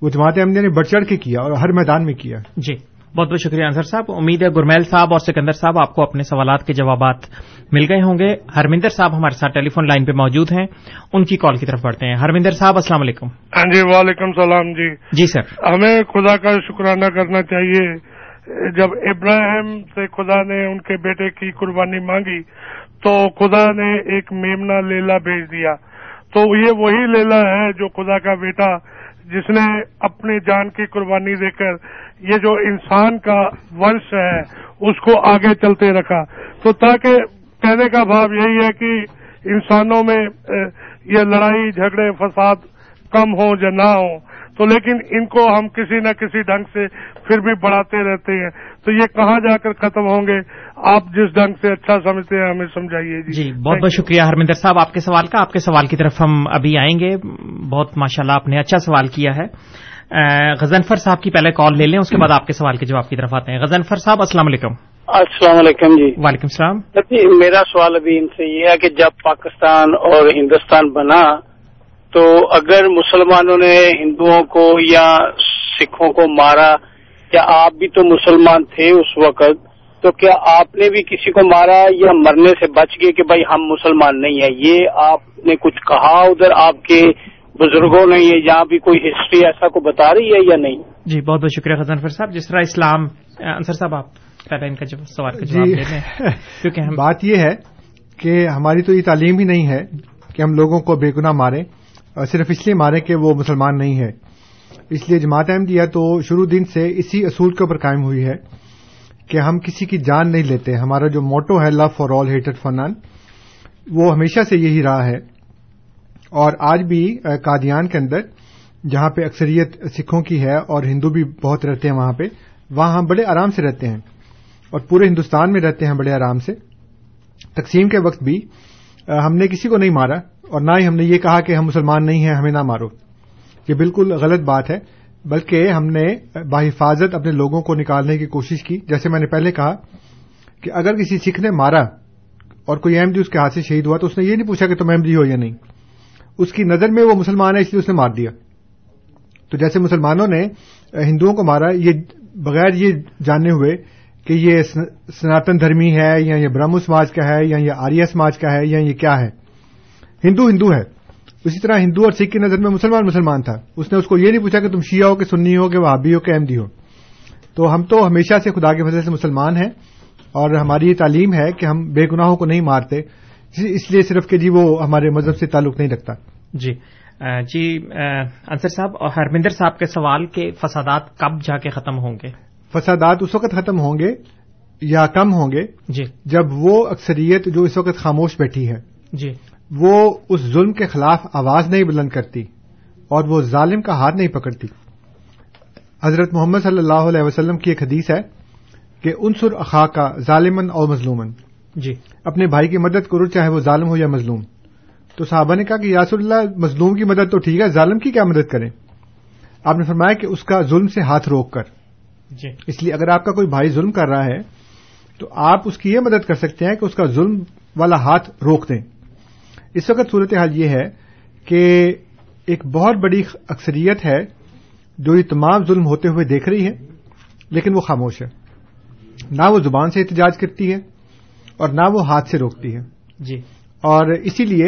وہ جماعت احمدیہ نے بڑھ چڑھ کے کیا اور ہر میدان میں کیا. جی بہت بہت شکریہ انصر صاحب. امید ہے گرمیل صاحب اور سکندر صاحب آپ کو اپنے سوالات کے جوابات مل گئے ہوں گے. ہرمندر صاحب ہمارے ساتھ ٹیلی فون لائن پہ موجود ہیں, ان کی کال کی طرف بڑھتے ہیں. ہرمندر صاحب السلام علیکم. ہاں جی وعلیکم السلام. جی جی سر, ہمیں خدا کا شکرانہ کرنا چاہیے. جب ابراہیم سے خدا نے ان کے بیٹے کی قربانی مانگی تو خدا نے ایک میمنا لیلا بھیج دیا, تو یہ وہی لیلا ہے جو خدا کا بیٹا جس نے اپنی جان کی قربانی دے کر یہ جو انسان کا ورث ہے اس کو آگے چلتے رکھا. تو تاکہ کہنے کا بھاو یہی ہے کہ انسانوں میں یہ لڑائی جھگڑے فساد کم ہوں یا نہ ہوں, تو لیکن ان کو ہم کسی نہ کسی ڈھنگ سے پھر بھی بڑھاتے رہتے ہیں، تو یہ کہاں جا کر ختم ہوں گے؟ آپ جس ڈھنگ سے اچھا سمجھتے ہیں ہمیں سمجھائیے. جی بہت بہت شکریہ ہرمندر صاحب آپ کے سوال کا. آپ کے سوال کی طرف ہم ابھی آئیں گے. بہت ماشاءاللہ آپ نے اچھا سوال کیا ہے. غزنفر صاحب کی پہلے کال لے لیں، اس کے بعد آپ کے سوال کے جواب کی طرف آتے ہیں. غزنفر صاحب السلام علیکم. السلام علیکم. جی وعلیکم السلام. جی میرا سوال ابھی ان سے یہ ہے کہ جب پاکستان اور ہندوستان بنا تو اگر مسلمانوں نے ہندوؤں کو یا سکھوں کو مارا، کیا آپ بھی تو مسلمان تھے اس وقت، تو کیا آپ نے بھی کسی کو مارا یا مرنے سے بچ گئے کہ بھائی ہم مسلمان نہیں ہیں؟ یہ آپ نے کچھ کہا ادھر آپ کے بزرگوں نے، یہ یہاں بھی کوئی ہسٹری ایسا کو بتا رہی ہے یا نہیں؟ جی بہت بہت شکریہ غزنفر صاحب. جس طرح اسلام انصر صاحب آپ ان کا سوال کا جواب دے دیں. کیونکہ بات یہ ہے کہ ہماری تو یہ تعلیم ہی نہیں ہے کہ ہم لوگوں کو بے گناہ ماریں، اور صرف اس لیے ماریں کہ وہ مسلمان نہیں ہے. اس لیے جماعت احمدیہ تو شروع دن سے اسی اصول کے اوپر قائم ہوئی ہے کہ ہم کسی کی جان نہیں لیتے. ہمارا جو موٹو ہے لو فار آل ہیٹڈ فار نان، وہ ہمیشہ سے یہی رہا ہے. اور آج بھی قادیان کے اندر جہاں پہ اکثریت سکھوں کی ہے اور ہندو بھی بہت رہتے ہیں وہاں پہ، وہاں ہم بڑے آرام سے رہتے ہیں اور پورے ہندوستان میں رہتے ہیں بڑے آرام سے. تقسیم کے وقت بھی ہم نے کسی کو نہیں مارا اور نہ ہی ہم نے یہ کہا کہ ہم مسلمان نہیں ہیں ہمیں نہ مارو. یہ بالکل غلط بات ہے، بلکہ ہم نے بحفاظت اپنے لوگوں کو نکالنے کی کوشش کی. جیسے میں نے پہلے کہا کہ اگر کسی سکھ نے مارا اور کوئی احمدی اس کے ہاتھ سے شہید ہوا تو اس نے یہ نہیں پوچھا کہ تم احمدی ہو یا نہیں. اس کی نظر میں وہ مسلمان ہے اس لیے اس نے مار دیا. تو جیسے مسلمانوں نے ہندوؤں کو مارا یہ بغیر یہ جاننے ہوئے کہ یہ سناتن دھرمی ہے یا یہ برہمو سماج کا ہے یا یہ آریہ سماج کا ہے یا یہ کیا ہے. ہندو ہندو ہے. اسی طرح ہندو اور سکھ کی نظر میں مسلمان مسلمان تھا. اس نے اس کو یہ نہیں پوچھا کہ تم شیعہ ہو کہ سنی ہو کہ وہابی ہو کہ احمدی ہو. تو ہم تو ہمیشہ سے خدا کے فضل سے مسلمان ہیں اور ہماری یہ تعلیم ہے کہ ہم بے گناہوں کو نہیں مارتے، اس لیے صرف کہ جی وہ ہمارے مذہب سے تعلق نہیں رکھتا. جی جی انصر صاحب اور ہرمندر صاحب کے سوال کے فسادات کب جا کے ختم ہوں گے؟ فسادات اس وقت ختم ہوں گے یا کم ہوں گے جی جب وہ اکثریت جو اس وقت خاموش بیٹھی ہے جی وہ اس ظلم کے خلاف آواز نہیں بلند کرتی اور وہ ظالم کا ہاتھ نہیں پکڑتی. حضرت محمد صلی اللہ علیہ وسلم کی ایک حدیث ہے کہ انصر اخاک ظالمن اور مظلومن، جی اپنے بھائی کی مدد کرو چاہے وہ ظالم ہو یا مظلوم. تو صحابہ نے کہا کہ یا رسول اللہ مظلوم کی مدد تو ٹھیک ہے، ظالم کی کیا مدد کریں؟ آپ نے فرمایا کہ اس کا ظلم سے ہاتھ روک کر. جی اس لیے اگر آپ کا کوئی بھائی ظلم کر رہا ہے تو آپ اس کی یہ مدد کر سکتے ہیں کہ اس کا ظلم والا ہاتھ روک دیں. اس وقت صورتحال یہ ہے کہ ایک بہت بڑی اکثریت ہے جو یہ تمام ظلم ہوتے ہوئے دیکھ رہی ہے لیکن وہ خاموش ہے، نہ وہ زبان سے احتجاج کرتی ہے اور نہ وہ ہاتھ سے روکتی ہے. جی اور اسی لیے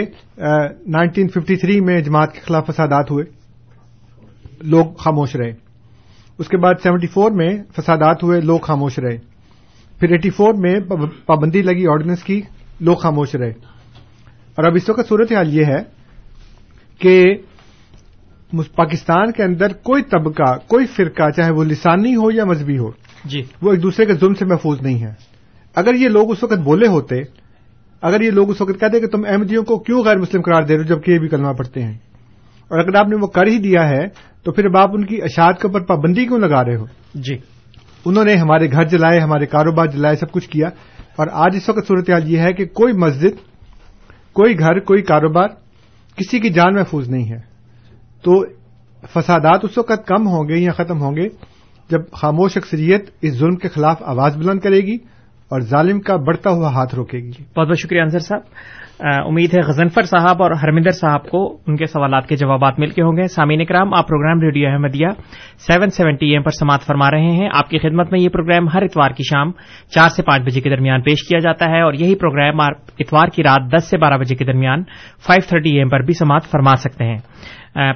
1953 میں جماعت کے خلاف فسادات ہوئے، لوگ خاموش رہے. اس کے بعد 74 میں فسادات ہوئے، لوگ خاموش رہے. پھر 84 میں پابندی لگی آرڈیننس کی، لوگ خاموش رہے. اور اب اس وقت صورتحال یہ ہے کہ پاکستان کے اندر کوئی طبقہ کوئی فرقہ چاہے وہ لسانی ہو یا مذہبی ہو جی وہ ایک دوسرے کے ظلم سے محفوظ نہیں ہے. اگر یہ لوگ اس وقت بولے ہوتے، اگر یہ لوگ اس وقت کہتے کہ تم احمدیوں کو کیوں غیر مسلم قرار دے رہے ہو جبکہ یہ بھی کلمہ پڑھتے ہیں، اور اگر آپ نے وہ کر ہی دیا ہے تو پھر اب آپ ان کی اشاعت کے اوپر پابندی کیوں لگا رہے ہو؟ جی انہوں نے ہمارے گھر جلائے، ہمارے کاروبار جلائے، سب کچھ کیا. اور آج اس وقت صورتحال یہ ہے کہ کوئی مسجد کوئی گھر کوئی کاروبار کسی کی جان محفوظ نہیں ہے. تو فسادات اس وقت کم ہوں گے یا ختم ہوں گے جب خاموش اکثریت اس ظلم کے خلاف آواز بلند کرے گی اور ظالم کا بڑھتا ہوا ہاتھ روکے گی. بہت بہت شکریہ انصر صاحب. امید ہے غزنفر صاحب اور ہرمندر صاحب کو ان کے سوالات کے جوابات مل کے ہوں گے. سامعین اکرام آپ پروگرام ریڈیو احمدیہ 770 AM پر سماعت فرما رہے ہیں. آپ کی خدمت میں یہ پروگرام ہر اتوار کی شام 4 سے 5 بجے کے درمیان پیش کیا جاتا ہے اور یہی پروگرام آپ اتوار کی رات 10 سے 12 بجے کے درمیان 5:30 AM پر بھی سماعت فرما سکتے ہیں.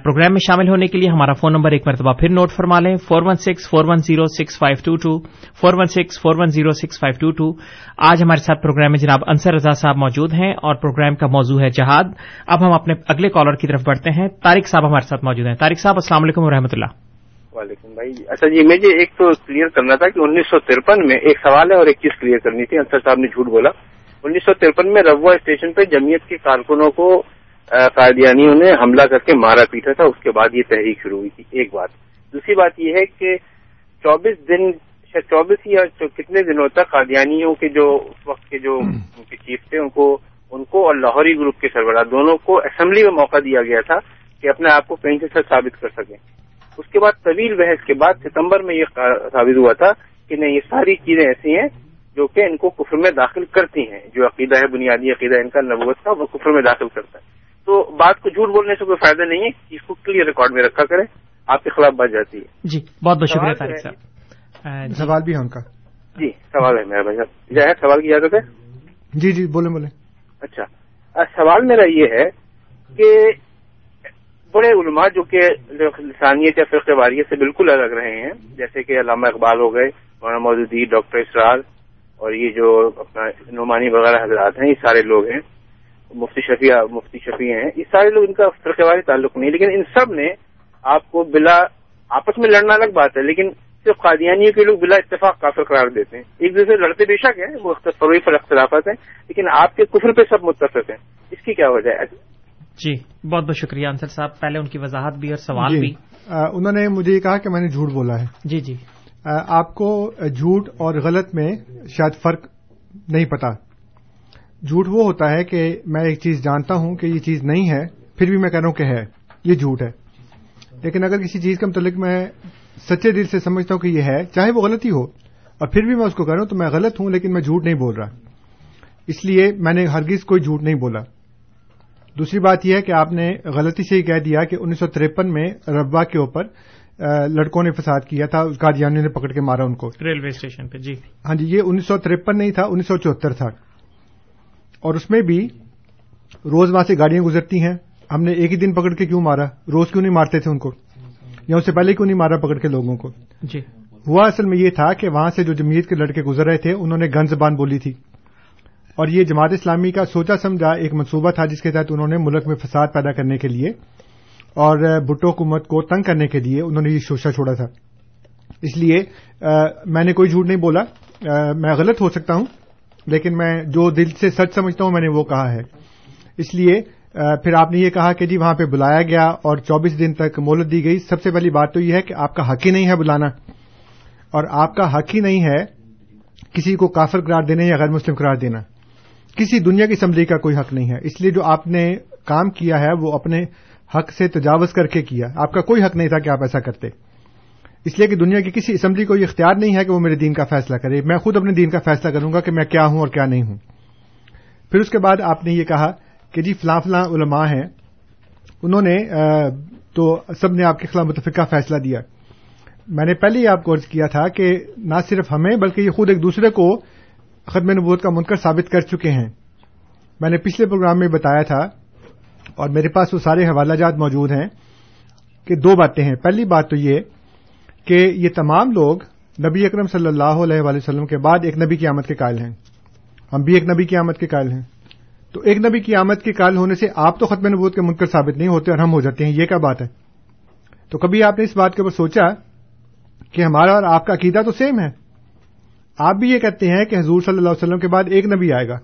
پروگرام میں شامل ہونے کے لیے ہمارا فون نمبر ایک مرتبہ پھر نوٹ فرما لیں 416-410-6522 416-410-6522. آج ہمارے ساتھ پروگرام میں جناب انصر رضا صاحب موجود ہیں اور پروگرام کا موضوع ہے جہاد. اب ہم اپنے اگلے کالر کی طرف بڑھتے ہیں. طارق صاحب ہمارے ساتھ موجود ہیں. طارق صاحب السلام علیکم ورحمۃ اللہ. وعلیکم بھائی. اچھا جی مجھے ایک تو کلیئر کرنا تھا کہ 1953 میں ایک سوال ہے اور ایک چیز کلیئر کرنی تھی. انصر صاحب نے جھوٹ بولا. 1953 میں روا اسٹیشن پہ جمعیت کے کارکنوں کو قادیانیوں نے حملہ کر کے مارا پیٹا تھا. اس کے بعد یہ تحریک شروع ہوئی تھی. ایک بات. دوسری بات یہ ہے کہ 24 دن شاید 24 یا کتنے دنوں تک قادیانیوں کے جو اس وقت کے جو ان کے چیف تھے ان کو اور لاہوری گروپ کے سربراہ دونوں کو اسمبلی میں موقع دیا گیا تھا کہ اپنے آپ کو کہیں سے ثابت کر سکیں. اس کے بعد طویل بحث کے بعد ستمبر میں یہ ثابت ہوا تھا کہ نہیں, یہ ساری چیزیں ایسی ہیں جو کہ ان کو کفر میں داخل کرتی ہیں. جو عقیدہ ہے, بنیادی عقیدہ ان کا نبوت کا, وہ کفر میں داخل کرتا ہے. تو بات کو جھوٹ بولنے سے کوئی فائدہ نہیں ہے. اس کو کلیئر ریکارڈ میں رکھا کریں, آپ کے خلاف بات جاتی ہے. جی بہت بہت شکریہ طارق صاحب. سوال بھی ہے ان کا. جی سوال ہے میرا. بھائی جائے سوال کی اجازت ہے. جی جی بولیں. اچھا, سوال میرا یہ ہے کہ بڑے علماء جو کہ لسانیت یا فرقہ واریت سے بالکل الگ رہے ہیں, جیسے کہ علامہ اقبال ہو گئے, مولانا مودودی, ڈاکٹر اسرار, اور یہ جو اپنا نعمانی وغیرہ حضرات ہیں, یہ سارے لوگ ہیں, مفتی شفیع ہیں, یہ سارے لوگ, ان کا فرقہ واری تعلق نہیں. لیکن ان سب نے آپ کو بلا آپس میں لڑنا الگ بات ہے, لیکن صرف قادیانیوں کے لوگ بلا اتفاق کافر قرار دیتے ہیں. ایک دوسرے لڑتے بے شک ہیں, وہ اختلافات ہیں, لیکن آپ کے کفر پہ سب متفق ہیں. اس کی کیا وجہ ہے؟ جی بہت بہت شکریہ انصر صاحب. پہلے ان کی وضاحت بھی اور سوال بھی. انہوں نے مجھے یہ کہا کہ میں نے جھوٹ بولا ہے. جی جی, آپ کو جھوٹ اور غلط میں شاید فرق نہیں پتا. جھوٹ وہ ہوتا ہے کہ میں ایک چیز جانتا ہوں کہ یہ چیز نہیں ہے, پھر بھی میں کہہ رہا ہوں کہ ہے, یہ جھوٹ ہے. لیکن اگر کسی چیز کے متعلق میں سچے دل سے سمجھتا ہوں کہ یہ ہے, چاہے وہ غلطی ہو, اور پھر بھی میں اس کو کہہ رہا ہوں تو میں غلط ہوں, لیکن میں جھوٹ نہیں بول رہا. اس لیے میں نے ہرگز کوئی جھوٹ نہیں بولا. دوسری بات یہ ہے کہ آپ نے غلطی سے ہی کہہ دیا کہ 1953 میں ربا کے اوپر لڑکوں نے فساد کیا تھا, اس قادیانیوں نے پکڑ کے مارا ان کو ریلوے اسٹیشن پہ. جی ہاں جی, یہ 1953 نہیں تھا, 1974 تھا. اور اس میں بھی روز وہاں سے گاڑیاں گزرتی ہیں. ہم نے ایک ہی دن پکڑ کے کیوں مارا؟ روز کیوں نہیں مارتے تھے ان کو, یا اس سے پہلے کیوں نہیں مارا پکڑ کے لوگوں کو؟ جی ہوا اصل میں یہ تھا کہ وہاں سے جو جمعیت کے لڑکے گزر رہے تھے, انہوں نے گن زبان بولی تھی, اور یہ جماعت اسلامی کا سوچا سمجھا ایک منصوبہ تھا جس کے تحت انہوں نے ملک میں فساد پیدا کرنے کے لیے اور بھٹو حکومت کو تنگ کرنے کے لیے انہوں نے یہ شوشہ چھوڑا تھا. اس لیے میں نے کوئی جھوٹ نہیں بولا. میں غلط ہو سکتا ہوں, لیکن میں جو دل سے سچ سمجھتا ہوں میں نے وہ کہا ہے. اس لیے پھر آپ نے یہ کہا کہ جی وہاں پہ بلایا گیا اور 24 دن تک مہلت دی گئی. سب سے پہلی بات تو یہ ہے کہ آپ کا حق ہی نہیں ہے بلانا, اور آپ کا حق ہی نہیں ہے کسی کو کافر قرار دینا یا غیر مسلم قرار دینا. کسی دنیا کی اسمبلی کا کوئی حق نہیں ہے. اس لیے جو آپ نے کام کیا ہے وہ اپنے حق سے تجاوز کر کے کیا. آپ کا کوئی حق نہیں تھا کہ آپ ایسا کرتے, اس لیے کہ دنیا کی کسی اسمبلی کو یہ اختیار نہیں ہے کہ وہ میرے دین کا فیصلہ کرے. میں خود اپنے دین کا فیصلہ کروں گا کہ میں کیا ہوں اور کیا نہیں ہوں. پھر اس کے بعد آپ نے یہ کہا کہ جی فلاں فلاں علماء ہیں, انہوں نے تو سب نے آپ کے خلاف متفقہ فیصلہ دیا. میں نے پہلے ہی آپ کو عرض کیا تھا کہ نہ صرف ہمیں بلکہ یہ خود ایک دوسرے کو ختم نبوت کا منکر ثابت کر چکے ہیں. میں نے پچھلے پروگرام میں بتایا تھا, اور میرے پاس وہ سارے حوالہ جات موجود ہیں, کہ دو باتیں ہیں. پہلی بات تو یہ کہ یہ تمام لوگ نبی اکرم صلی اللہ علیہ وآلہ وسلم کے بعد ایک نبی کی آمد کے قائل ہیں. ہم بھی ایک نبی کی آمد کے قائل ہیں. تو ایک نبی کی آمد کے قائل ہونے سے آپ تو ختم نبوت کے منکر ثابت نہیں ہوتے اور ہم ہو جاتے ہیں, یہ کیا بات ہے؟ تو کبھی آپ نے اس بات کے اوپر سوچا کہ ہمارا اور آپ کا عقیدہ تو سیم ہے. آپ بھی یہ کہتے ہیں کہ حضور صلی اللہ علیہ وسلم کے بعد ایک نبی آئے گا,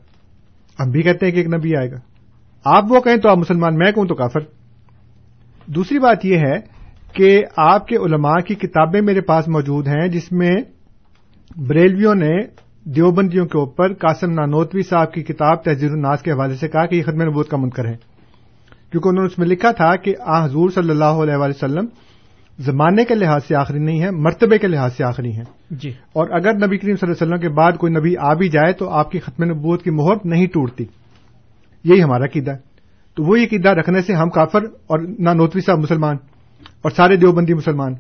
ہم بھی کہتے ہیں کہ ایک نبی آئے گا. آپ وہ کہیں تو آپ مسلمان, میں کہوں تو کافر. دوسری بات یہ ہے کہ آپ کے علماء کی کتابیں میرے پاس موجود ہیں, جس میں بریلویوں نے دیوبندیوں کے اوپر قاسم نانوتوی صاحب کی کتاب تحذیر الناس کے حوالے سے کہا کہ یہ ختم نبوت کا منکر ہے, کیونکہ انہوں نے اس میں لکھا تھا کہ حضور صلی اللہ علیہ وآلہ وسلم زمانے کے لحاظ سے آخری نہیں ہے, مرتبے کے لحاظ سے آخری ہیں. جی. اور اگر نبی کریم صلی اللہ علیہ وسلم کے بعد کوئی نبی آ بھی جائے تو آپ کی ختم نبوت کی مہر نہیں ٹوٹتی. یہی ہمارا عقیدہ. تو وہ یہ عقیدہ رکھنے سے ہم کافر اور نانوتوی صاحب مسلمان اور سارے دیوبندی مسلمان.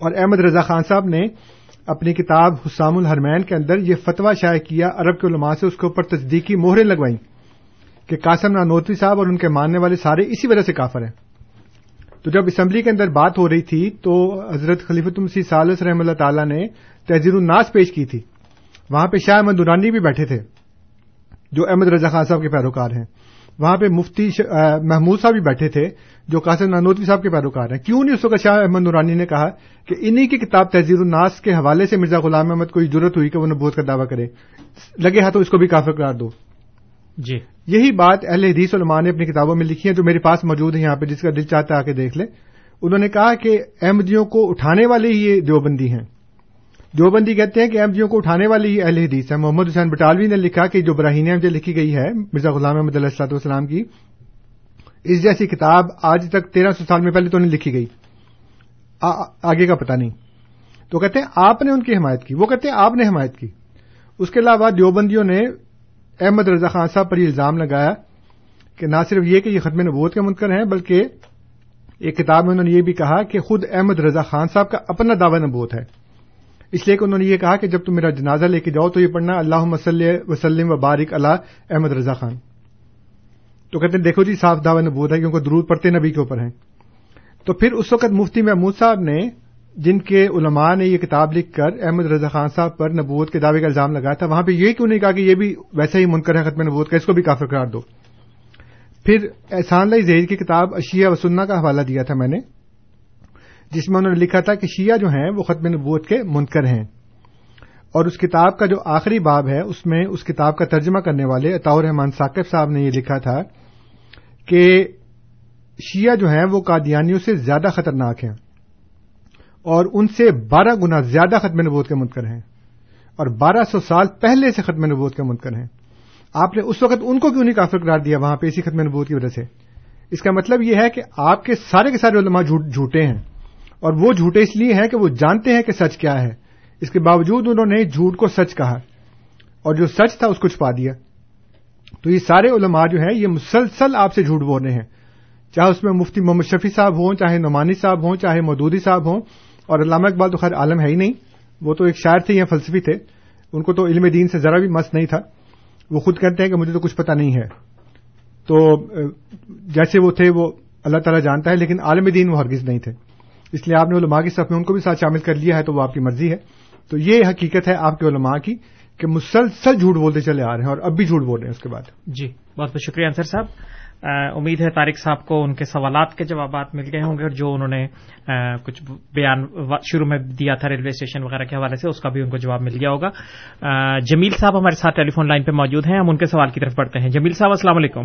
اور احمد رضا خان صاحب نے اپنی کتاب حسام الحرمین کے اندر یہ فتویٰ شائع کیا عرب کے علماء سے, اس کے اوپر تصدیقی مہریں لگوائیں کہ قاسم نانوتوی صاحب اور ان کے ماننے والے سارے اسی وجہ سے کافر ہیں. تو جب اسمبلی کے اندر بات ہو رہی تھی تو حضرت خلیفۃ المسیح ثالث رحمہ اللہ تعالی نے تحذیر الناس پیش کی تھی. وہاں پہ شاہ احمد درانی بھی بیٹھے تھے جو احمد رضا خان صاحب کے پیروکار ہیں. وہاں پہ مفتی محمود صاحب بھی بیٹھے تھے جو قاسم نانوتوی صاحب کے پیروکار ہیں. کیوں نہیں اس وقت شاہ احمد نورانی نے کہا کہ انہی کی کتاب تحذیر الناس کے حوالے سے مرزا غلام احمد کو یہ جرت ہوئی کہ وہ نبوت کا دعویٰ کرے, لگے ہاتھوں اس کو بھی کافر قرار دو. جی یہی بات اہل حدیث علماء نے اپنی کتابوں میں لکھی ہے جو میرے پاس موجود ہے یہاں پہ، جس کا دل چاہتا ہے آ کے دیکھ لے. انہوں نے کہا کہ احمدیوں کو اٹھانے والے ہی یہ دیوبندی ہیں. دیوبندی کہتے ہیں کہ احمدیوں کو اٹھانے والے ہی اہل حدیث ہیں. محمد حسین بٹالوی نے لکھا کہ جو براہین احمدیہ لکھی گئی ہے مرزا غلام احمد علیہ الصلوۃ والسلام کی، اس جیسی کتاب آج تک 1300 سال میں پہلے تو نہیں لکھی گئی، آگے کا پتہ نہیں. تو کہتے ہیں آپ نے ان کی حمایت کی، وہ کہتے ہیں آپ نے حمایت کی. اس کے علاوہ دیوبندیوں نے احمد رضا خان صاحب پر یہ الزام لگایا کہ نہ صرف یہ کہ یہ ختم نبوت کے منکر ہیں، بلکہ ایک کتاب میں انہوں نے یہ بھی کہا کہ خود احمد رضا خان صاحب کا اپنا دعویٰ نبوت ہے، اس لیے کہ انہوں نے یہ کہا کہ جب تم میرا جنازہ لے کے جاؤ تو یہ پڑھنا اللہم صلی وسلم و بارک علی احمد رضا خان. تو کہتے ہیں دیکھو جی صاف دعویٰ نبوت ہے، کیونکہ درود پڑھتے نبی کے اوپر ہیں. تو پھر اس وقت مفتی محمود صاحب نے، جن کے علماء نے یہ کتاب لکھ کر احمد رضا خان صاحب پر نبوت کے دعوے کا الزام لگایا تھا، وہاں پہ یہ کیوں نہیں کہا کہ یہ بھی ویسا ہی منکر ہے ختم نبوت کا، اس کو بھی کافر قرار دو. پھر احسان اللہ زہیر کی کتاب شیعہ و سنہ کا حوالہ دیا تھا میں نے، جس میں انہوں نے لکھا تھا کہ شیعہ جو ہیں وہ ختم نبوت کے منکر ہیں. اور اس کتاب کا جو آخری باب ہے، اس میں اس کتاب کا ترجمہ کرنے والے عطاء الرحمان ثاقب صاحب نے یہ لکھا تھا کہ شیعہ جو ہیں وہ قادیانیوں سے زیادہ خطرناک ہیں، اور ان سے 12 گنا زیادہ ختم نبوت کے منکر ہیں، اور 1200 سال پہلے سے ختم نبوت کے منکر ہیں. آپ نے اس وقت ان کو کیوں نہیں کافر قرار دیا وہاں پہ اسی ختم نبوت کی وجہ سے؟ اس کا مطلب یہ ہے کہ آپ کے سارے علماء جھوٹے ہیں، اور وہ جھوٹے اس لیے ہیں کہ وہ جانتے ہیں کہ سچ کیا ہے، اس کے باوجود انہوں نے جھوٹ کو سچ کہا اور جو سچ تھا اس کو چھپا دیا. تو یہ سارے علماء جو ہیں یہ مسلسل آپ سے جھوٹ بول رہے ہیں، چاہے اس میں مفتی محمد شفیع صاحب ہوں، چاہے نعمانی صاحب ہوں، چاہے مودودی صاحب ہوں. اور علامہ اقبال تو خیر عالم ہے ہی نہیں، وہ تو ایک شاعر تھے یا فلسفی تھے، ان کو تو علم دین سے ذرا بھی مست نہیں تھا. وہ خود کہتے ہیں کہ مجھے تو کچھ پتہ نہیں ہے، تو جیسے وہ تھے وہ اللہ تعالیٰ جانتا ہے، لیکن عالم دین وہ ہرگز نہیں تھے. اس لیے آپ نے علماء کی صف میں ان کو بھی ساتھ شامل کر لیا ہے، تو وہ آپ کی مرضی ہے. تو یہ حقیقت ہے آپ کے علماء کی کہ مسلسل جھوٹ بولتے چلے آ رہے ہیں اور اب بھی جھوٹ بول رہے ہیں اس کے بعد. جی بہت بہت شکریہ انصر صاحب. امید ہے طارق صاحب کو ان کے سوالات کے جوابات مل گئے ہوں گے، اور جو انہوں نے کچھ بیان شروع میں دیا تھا ریلوے اسٹیشن وغیرہ کے حوالے سے، اس کا بھی ان کو جواب مل گیا ہوگا. جمیل صاحب ہمارے ساتھ ٹیلی فون لائن پہ موجود ہیں، ہم ان کے سوال کی طرف بڑھتے ہیں. جمیل صاحب السلام علیکم.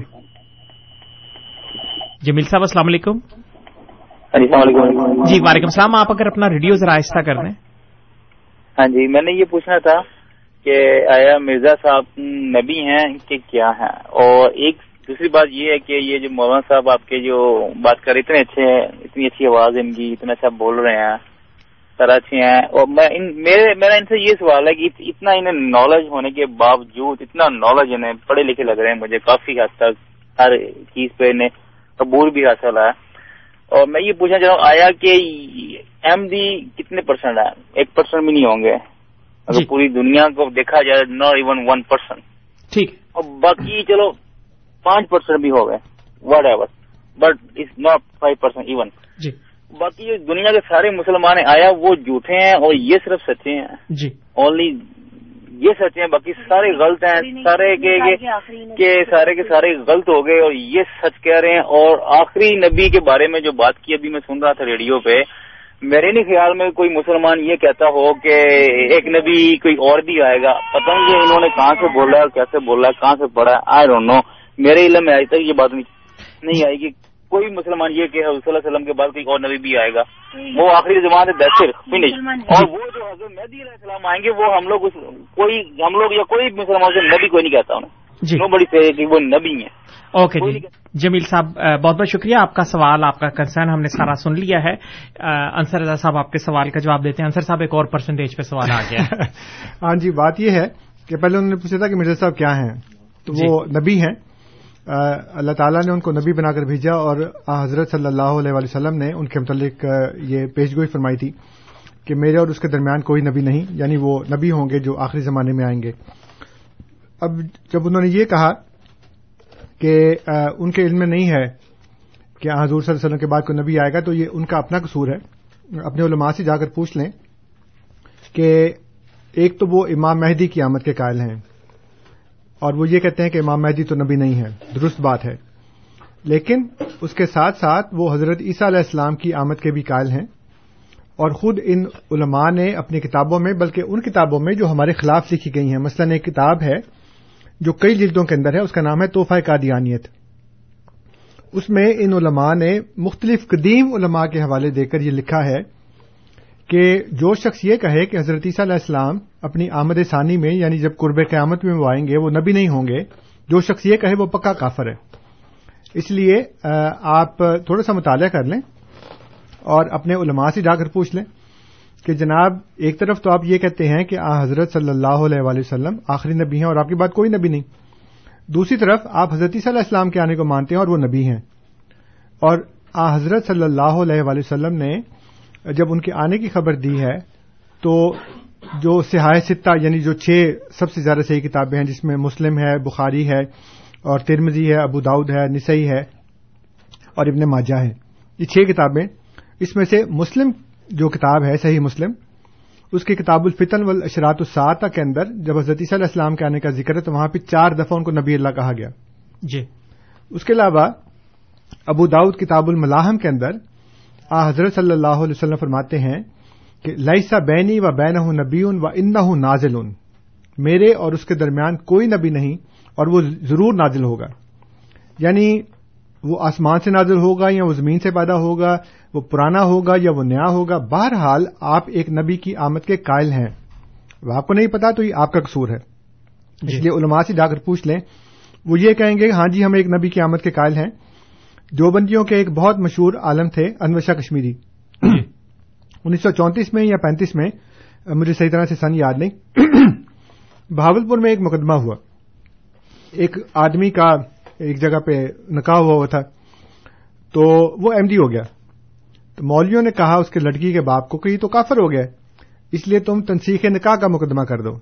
جمیل صاحب السلام علیکم. السلام علیکم. جی وعلیکم السلام. آپ اگر اپنا ریڈیو ذرا آہستہ کر دیں. ہاں جی، میں نے یہ پوچھنا تھا کہ آیا مرزا صاحب نبی ہیں کہ کیا ہیں؟ اور ایک دوسری بات یہ ہے کہ یہ جو مولانا صاحب آپ کے جو بات کر رہے اتنے اچھے ہیں، اتنی اچھی آواز ان کی، اتنا اچھا بول رہے ہیں، سارا اچھے ہیں. اور میرا ان سے یہ سوال ہے کہ اتنا انہیں نالج ہونے کے باوجود، اتنا نالج انہیں، پڑھے لکھے لگ رہے ہیں مجھے کافی حد تک، ہر چیز پہ انہیں عبور بھی حاصل ہے. اور میں یہ پوچھنا چاہ رہا ہوں آیا کہ ایم ڈی کتنے پرسنٹ ہے؟ 1% بھی نہیں ہوں گے اگر پوری دنیا کو دیکھا جائے، ناٹ ایون 1%. ٹھیک. اور باقی چلو 5% بھی ہو گئے، whatever, but it's not 5% even. جی باقی جو دنیا کے سارے مسلمان ہیں آیا وہ جھوٹے ہیں اور یہ صرف سچے ہیں؟ جی اونلی یہ سچے ہیں، باقی سارے غلط ہیں، سارے کے سارے غلط ہو گئے اور یہ سچ کہہ رہے ہیں. اور آخری نبی کے بارے میں جو بات کی ابھی میں سن رہا تھا ریڈیو پہ، میرے نہیں خیال میں کوئی مسلمان یہ کہتا ہو کہ ایک نبی کوئی اور بھی آئے گا. پتہ نہیں انہوں نے کہاں سے بولا اور کیسے بولا، کہاں سے پڑھا، آئی ڈونٹ نو. میرے علم میں آج تک یہ بات نہیں آئے گی کوئی مسلمان یہ کہ حضرت صلی اللہ علیہ وسلم کے بعد کوئی اور نبی بھی آئے گا، وہ آخری زمان ہے، فنش. اور وہ جو حضرت مہدی علیہ السلام آئیں گے وہ ہم لوگ یا کوئی مسلمان سے نبی کوئی نہیں کہتا انہیں، نو بڑی سے کہ وہ نبی ہیں. اوکے جی جمیل صاحب بہت بہت شکریہ. آپ کا سوال، آپ کا کنسرن ہم نے سارا سن لیا ہے. انصر رضا صاحب آپ کے سوال کا جواب دیتے ہیں. انصر صاحب ایک اور پرسنٹیج پہ سوال آ گیا. ہاں جی، بات یہ ہے کہ پہلے انہوں نے پوچھا تھا کہ مرزا صاحب کیا ہیں، تو وہ نبی ہیں. اللہ تعالیٰ نے ان کو نبی بنا کر بھیجا، اور حضرت صلی اللہ علیہ وآلہ وسلم نے ان کے متعلق یہ پیشگوئی فرمائی تھی کہ میرے اور اس کے درمیان کوئی نبی نہیں، یعنی وہ نبی ہوں گے جو آخری زمانے میں آئیں گے. اب جب انہوں نے یہ کہا کہ ان کے علم میں نہیں ہے کہ حضور صلی اللہ علیہ وسلم کے بعد کوئی نبی آئے گا، تو یہ ان کا اپنا قصور ہے. اپنے علماء سے جا کر پوچھ لیں کہ ایک تو وہ امام مہدی کی آمد کے قائل ہیں، اور وہ یہ کہتے ہیں کہ امام مہدی تو نبی نہیں ہے، درست بات ہے، لیکن اس کے ساتھ ساتھ وہ حضرت عیسیٰ علیہ السلام کی آمد کے بھی قائل ہیں. اور خود ان علماء نے اپنی کتابوں میں، بلکہ ان کتابوں میں جو ہمارے خلاف لکھی گئی ہیں، مثلا ایک کتاب ہے جو کئی جلدوں کے اندر ہے، اس کا نام ہے تحفہ قادیانیت. اس میں ان علماء نے مختلف قدیم علماء کے حوالے دے کر یہ لکھا ہے کہ جو شخص یہ کہے کہ حضرت عیسیٰ علیہ السلام اپنی آمد ثانی میں یعنی جب قرب قیامت میں وہ آئیں گے وہ نبی نہیں ہوں گے، جو شخص یہ کہے وہ پکا کافر ہے. اس لیے آپ تھوڑا سا مطالعہ کر لیں اور اپنے علماء سے جا کر پوچھ لیں کہ جناب ایک طرف تو آپ یہ کہتے ہیں کہ حضرت صلی اللہ علیہ وآلہ وسلم آخری نبی ہیں اور آپ کے بعد کوئی نبی نہیں، دوسری طرف آپ حضرت عیسیٰ علیہ السلام کے آنے کو مانتے ہیں اور وہ نبی ہیں، اور حضرت صلی اللہ علیہ وآلہ وسلم نے جب ان کے آنے کی خبر دی ہے تو جو صحائح ستہ یعنی جو 6 سب سے زیادہ صحیح کتابیں ہیں جس میں مسلم ہے، بخاری ہے اور ترمذی ہے، ابو داؤد ہے، نسائی ہے اور ابن ماجہ ہے، یہ 6 کتابیں، اس میں سے مسلم جو کتاب ہے صحیح مسلم، اس کے کتاب الفتن والاشراط الساعۃ کے اندر جب حضرت عیسیٰ علیہ السلام کے آنے کا ذکر ہے تو وہاں پہ 4 دفعہ ان کو نبی اللہ کہا گیا جی. اس کے علاوہ ابو داؤد کتاب الملاحم کے اندر حضرت صلی اللہ علیہ وسلم فرماتے ہیں کہ لیسا بینی و بینہ نبی و انہ نازل، میرے اور اس کے درمیان کوئی نبی نہیں اور وہ ضرور نازل ہوگا. یعنی وہ آسمان سے نازل ہوگا یا وہ زمین سے پیدا ہوگا، وہ پرانا ہوگا یا وہ نیا ہوگا، بہرحال آپ ایک نبی کی آمد کے قائل ہیں. وہ آپ کو نہیں پتا تو یہ آپ کا قصور ہے. اس لیے علماء سے جا کر پوچھ لیں، وہ یہ کہیں گے ہاں جی ہم ایک نبی کی آمد کے قائل ہیں. دیوبندیوں کے ایک بہت مشہور عالم تھے انور شاہ کشمیری، 1934 میں یا 35 میں، مجھے صحیح طرح سے سن یاد نہیں، بہاولپور میں ایک مقدمہ ہوا. ایک آدمی کا ایک جگہ پہ نکاح ہوا تھا تو وہ ایم ڈی ہو گیا، تو مولویوں نے کہا اس کے لڑکی کے باپ کو کہ یہ تو کافر ہو گیا اس لیے تم تنسیخ نکاح کا مقدمہ کر دو.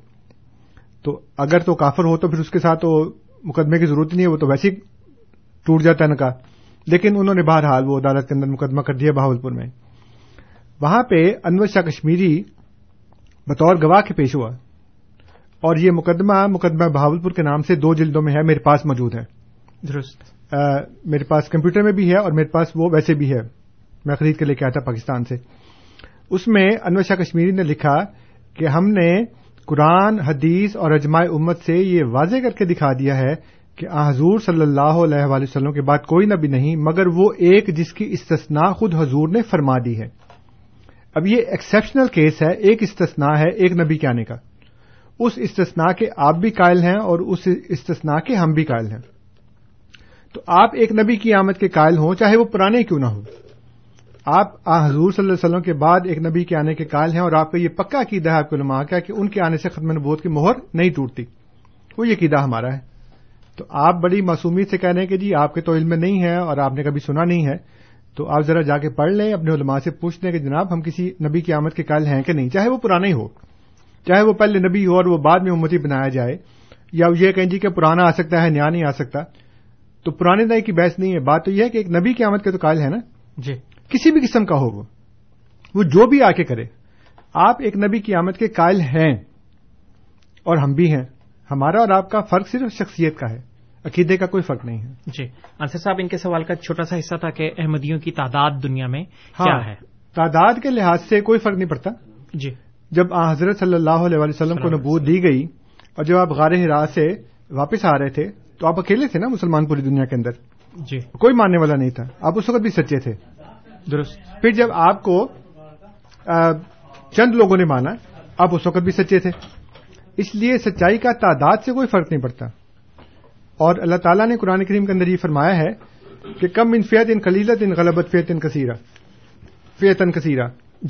تو اگر تو کافر ہو تو پھر اس کے ساتھ تو مقدمے کی ضرورت نہیں ہے، وہ تو ویسے ہی ٹوٹ جاتا ہے نکاح. لیکن انہوں نے بہرحال وہ عدالت کے اندر مقدمہ کر دیا بہاولپور میں. وہاں پہ انور شاہ کشمیری بطور گواہ کے پیش ہوا اور یہ مقدمہ بہاولپور کے نام سے 2 جلدوں میں ہے، میرے پاس موجود ہے. درست میرے پاس کمپیوٹر میں بھی ہے اور میرے پاس وہ ویسے بھی ہے، میں خرید کے لے کے آیا تھا پاکستان سے. اس میں انور شاہ کشمیری نے لکھا کہ ہم نے قرآن، حدیث اور اجماع امت سے یہ واضح کر کے دکھا دیا ہے کہ حضور صلی اللہ علیہ وآلہ وسلم کے بعد کوئی نبی نہیں مگر وہ ایک جس کی استثناء خود حضور نے فرما دی ہے. اب یہ ایکسیپشنل کیس ہے، ایک استثناء ہے ایک نبی کے آنے کا. اس استثناء کے آپ بھی قائل ہیں اور اس استثناء کے ہم بھی قائل ہیں. تو آپ ایک نبی کی آمد کے قائل ہوں چاہے وہ پرانے کیوں نہ ہوں، آپ حضور صلی اللہ علیہ وسلم کے بعد ایک نبی کے آنے کے قائل ہیں اور آپ کا یہ پکا عقیدہ ہے آپ کے علماء کا کہ ان کے آنے سے ختم نبوت کی مہر نہیں ٹوٹتی. وہ یہ عقیدہ ہمارا ہے. تو آپ بڑی معصومیت سے کہہ رہے ہیں کہ جی آپ کے تو علم نہیں ہے اور آپ نے کبھی سنا نہیں ہے. تو آپ ذرا جا کے پڑھ لیں، اپنے علماء سے پوچھ لیں کہ جناب ہم کسی نبی کی آمد کے قائل ہیں کہ نہیں، چاہے وہ پرانا ہی ہو، چاہے وہ پہلے نبی ہو اور وہ بعد میں امتی بنایا جائے، یا یہ کہیں جی کہ پرانا آ سکتا ہے نیا نہیں آ سکتا. تو پرانے نئے کی بحث نہیں ہے، بات تو یہ ہے کہ ایک نبی کی آمد کے تو قائل ہے نا جی، کسی بھی قسم کا ہو وہ جو بھی آ کے کرے، آپ ایک نبی کی آمد کے قائل ہیں اور ہم بھی ہیں. ہمارا اور آپ کا فرق صرف شخصیت کا ہے، عقیدے کا کوئی فرق نہیں ہے. جی انصر صاحب، ان کے سوال کا چھوٹا سا حصہ تھا کہ احمدیوں کی تعداد دنیا میں کیا ہے؟ تعداد کے لحاظ سے کوئی فرق نہیں پڑتا جی. جب حضرت صلی اللہ علیہ وسلم کو نبوت دی گئی اور جب آپ غار حرا سے واپس آ رہے تھے تو آپ اکیلے تھے نا مسلمان پوری دنیا کے اندر جی، کوئی ماننے والا نہیں تھا، آپ اس وقت بھی سچے تھے. درست. پھر جب آپ کو چند لوگوں نے مانا، آپ اس وقت بھی سچے تھے. اس لیے سچائی کا تعداد سے کوئی فرق نہیں پڑتا. اور اللہ تعالیٰ نے قرآن کریم کے اندر یہ فرمایا ہے کہ کم ان فیت ان قلیلت ان غلبت فیتن کثیرہ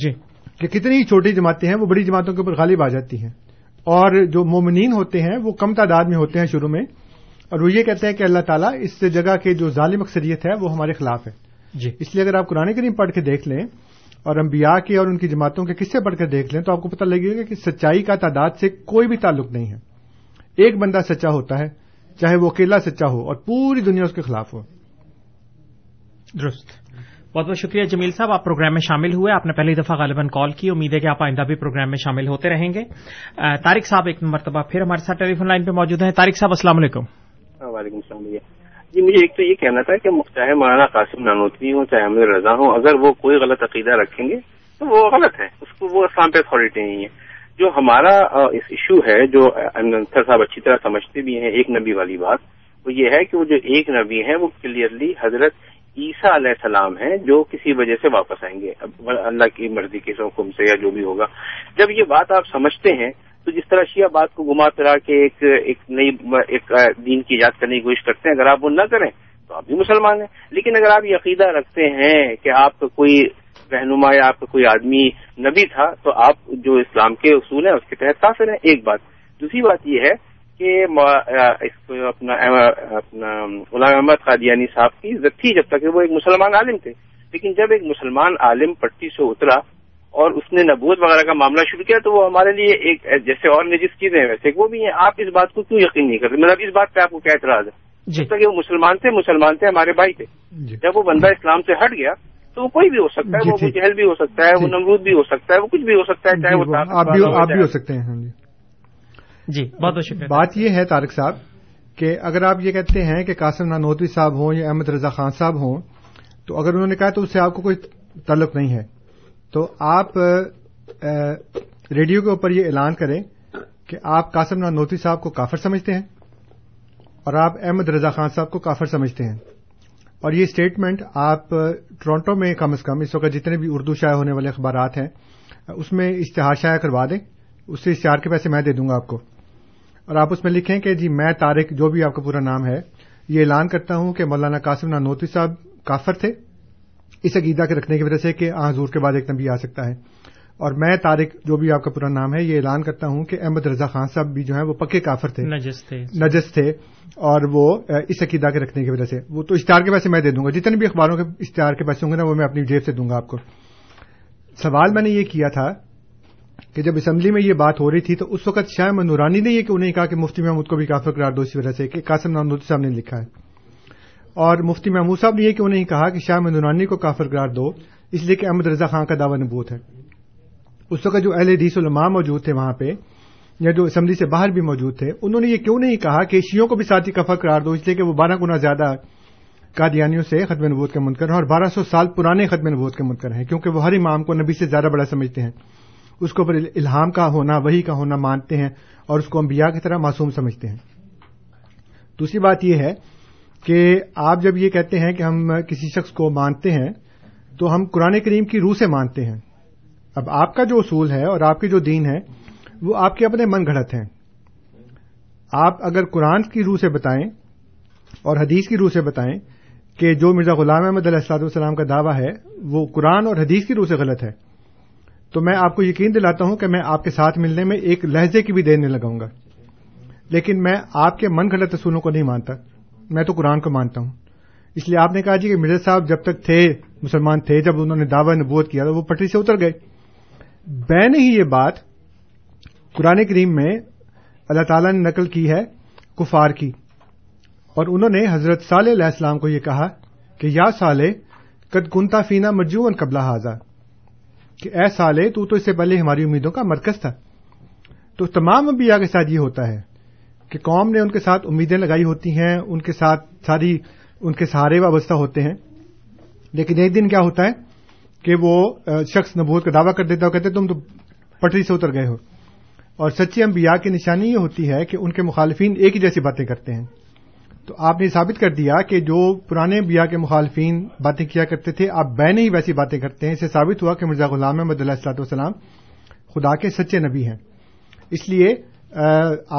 جی، کہ کتنی چھوٹی جماعتیں ہیں وہ بڑی جماعتوں کے اوپر غالب آ جاتی ہیں. اور جو مومنین ہوتے ہیں وہ کم تعداد میں ہوتے ہیں شروع میں، اور وہ یہ کہتے ہیں کہ اللہ تعالیٰ اس جگہ کے جو ظالم اکثریت ہے وہ ہمارے خلاف ہے جی. اس لیے اگر آپ قرآن کریم پڑھ کے دیکھ لیں اور انبیاء کے اور ان کی جماعتوں کے قصے پڑھ کے دیکھ لیں تو آپ کو پتہ لگے گا کہ سچائی کا تعداد سے کوئی بھی تعلق نہیں ہے. ایک بندہ سچا ہوتا ہے چاہے وہ اکیلا سچا ہو اور پوری دنیا اس کے خلاف ہو. درست. بہت بہت شکریہ جمیل صاحب، آپ پروگرام میں شامل ہوئے. آپ نے پہلی دفعہ غالباً کال کی، امید ہے کہ آپ آئندہ بھی پروگرام میں شامل ہوتے رہیں گے. طارق صاحب ایک مرتبہ پھر ہمارے ساتھ ٹیلی فون لائن پہ موجود ہیں. طارق صاحب السلام علیکم. وعلیکم السلام جی. مجھے ایک تو یہ کہنا تھا کہ چاہے مولانا قاسم نانوتوی ہوں چاہے امیر رضا ہوں، اگر وہ کوئی غلط عقیدہ رکھیں گے تو وہ غلط ہے، اس کو وہ اسلام پہ اتھارٹی نہیں ہے. جو ہمارا ایشو ہے جو انصر صاحب اچھی طرح سمجھتے بھی ہیں ایک نبی والی بات، وہ یہ ہے کہ وہ جو ایک نبی ہیں وہ کلیئرلی حضرت عیسیٰ علیہ السلام ہیں جو کسی وجہ سے واپس آئیں گے، اللہ کی مرضی کے حکم سے یا جو بھی ہوگا. جب یہ بات آپ سمجھتے ہیں تو جس طرح شیعہ بات کو گھما پھرا کے ایک نئی دین کی ایجاد کرنے کی کوشش کرتے ہیں، اگر آپ وہ نہ کریں تو آپ بھی مسلمان ہیں. لیکن اگر آپ یہ عقیدہ رکھتے ہیں کہ آپ کا کوئی رہنما یا آپ کا کوئی آدمی نبی تھا تو آپ جو اسلام کے اصول ہیں اس کے تحت کافر ہیں. ایک بات. دوسری بات یہ ہے کہ اپنا غلام احمد قادیانی صاحب کی عزت تھی جب تک وہ ایک مسلمان عالم تھے، لیکن جب ایک مسلمان عالم پٹی سے اترا اور اس نے نبوت وغیرہ کا معاملہ شروع کیا تو وہ ہمارے لیے ایک جیسے اور نجس چیزیں ہیں ویسے وہ بھی ہیں. آپ اس بات کو کیوں یقین نہیں کرتے؟ مطلب اس بات پہ آپ کو کیا اعتراض ہے؟ جب تک وہ مسلمان تھے ہمارے بھائی تھے. جب وہ بندہ اسلام سے ہٹ گیا تو وہ کوئی بھی ہو سکتا ہے، وہ ابو جہل بھی ہو سکتا ہے، وہ نمرود بھی ہو سکتا ہے، وہ کچھ بھی ہو سکتا ہے، چاہے وہ آپ بھی ہو سکتے ہیں. جی بہت شکریہ. بات یہ ہے طارق صاحب کہ اگر آپ یہ کہتے ہیں کہ قاسم نانوتوی صاحب ہوں یا احمد رضا خان صاحب ہوں تو اگر انہوں نے کہا تو اس سے آپ کو کوئی تعلق نہیں ہے، تو آپ ریڈیو کے اوپر یہ اعلان کریں کہ آپ قاسم نانوتوی صاحب کو کافر سمجھتے ہیں اور آپ احمد رضا خان صاحب کو کافر سمجھتے ہیں، اور یہ سٹیٹمنٹ آپ ٹورانٹو میں کم از کم اس وقت جتنے بھی اردو شائع ہونے والے اخبارات ہیں اس میں اشتہار شائع کروا دیں. اس سے اشتہار کے پیسے میں دے دوں گا آپ کو، اور آپ اس میں لکھیں کہ جی میں طارق، جو بھی آپ کا پورا نام ہے، یہ اعلان کرتا ہوں کہ مولانا قاسم نانوتوی صاحب کافر تھے اس عقیدہ کے رکھنے کی وجہ سے کہ حضور کے بعد ایک نبی آ سکتا ہے، اور میں طارق، جو بھی آپ کا پورا نام ہے، یہ اعلان کرتا ہوں کہ احمد رضا خان صاحب بھی جو ہیں وہ پکے کافر تھے، نجس تھے اور وہ اس عقیدہ کے رکھنے کی وجہ سے. وہ تو اشتہار کے پیسے میں دے دوں گا، جتنے بھی اخباروں کے اشتہار کے پیسے ہوں گے نا وہ میں اپنی جیب سے دوں گا آپ کو. سوال میں نے یہ کیا تھا کہ جب اسمبلی میں یہ بات ہو رہی تھی تو اس وقت شاہ منورانی نے یہ کہ انہیں کہا کہ مفتی محمود کو بھی کافر قرار دو اس وجہ سے کہ قاسم نانوتوی صاحب نے لکھا ہے، اور مفتی محمود صاحب نے یہ کہ انہیں کہا کہ شاہ منورانی کو کافر قرار دو اس لیے کہ احمد رضا خان کا دعویٰ نبوت ہے. اس وقت جو اہل حدیث علماء موجود تھے وہاں پہ یا جو اسمبلی سے باہر بھی موجود تھے انہوں نے یہ کیوں نہیں کہا کہ شیعوں کو بھی ساتھی کفر قرار دو اس لیے کہ وہ 12 گنا زیادہ قادیانیوں سے ختم نبوت کے منکر ہیں اور 1200 سال پرانے ختم نبوت کے منکر ہیں، کیونکہ وہ ہر امام کو نبی سے زیادہ بڑا سمجھتے ہیں، اس کو الہام کا ہونا، وحی کا ہونا مانتے ہیں اور اس کو انبیاء کی طرح معصوم سمجھتے ہیں. دوسری بات یہ ہے کہ آپ جب یہ کہتے ہیں کہ ہم کسی شخص کو مانتے ہیں تو ہم قرآن کریم کی روح سے مانتے ہیں. اب آپ کا جو اصول ہے اور آپ کے جو دین ہے وہ آپ کے اپنے من گھڑت ہیں. آپ اگر قرآن کی روح سے بتائیں اور حدیث کی روح سے بتائیں کہ جو مرزا غلام احمد علیہ السلام کا دعویٰ ہے وہ قرآن اور حدیث کی روح سے غلط ہے تو میں آپ کو یقین دلاتا ہوں کہ میں آپ کے ساتھ ملنے میں ایک لہجے کی بھی دیر نہیں لگاؤں گا، لیکن میں آپ کے من گھڑت اصولوں کو نہیں مانتا، میں تو قرآن کو مانتا ہوں. اس لیے آپ نے کہا جی کہ مرزا صاحب جب تک تھے مسلمان تھے، جب انہوں نے دعویٰ نبوت کیا تو وہ پٹری سے اتر گئے. بین ہی یہ بات قرآن کریم میں اللہ تعالیٰ نے نقل کی ہے کفار کی، اور انہوں نے حضرت صالح علیہ السلام کو یہ کہا کہ یا صالح قد کنتا فینا مرجون قبل ہذا، کہ اے صالح تو اس سے پہلے ہماری امیدوں کا مرکز تھا. تو تمام انبیاء کے ساتھ یہ ہوتا ہے کہ قوم نے ان کے ساتھ امیدیں لگائی ہوتی ہیں، ان کے ساتھ ساری ان کے سہارے وابستہ ہوتے ہیں، لیکن ایک دن کیا ہوتا ہے کہ وہ شخص نبوت کا دعویٰ کر دیتا ہے اور کہتے ہیں تم تو پٹری سے اتر گئے ہو. اور سچے انبیاء کی نشانی یہ ہوتی ہے کہ ان کے مخالفین ایک ہی جیسی باتیں کرتے ہیں. تو آپ نے ثابت کر دیا کہ جو پرانے انبیاء کے مخالفین باتیں کیا کرتے تھے آپ بین ہی ویسی باتیں کرتے ہیں. اس سے ثابت ہوا کہ مرزا غلام احمد علیہ الصلوۃ والسلام خدا کے سچے نبی ہیں. اس لیے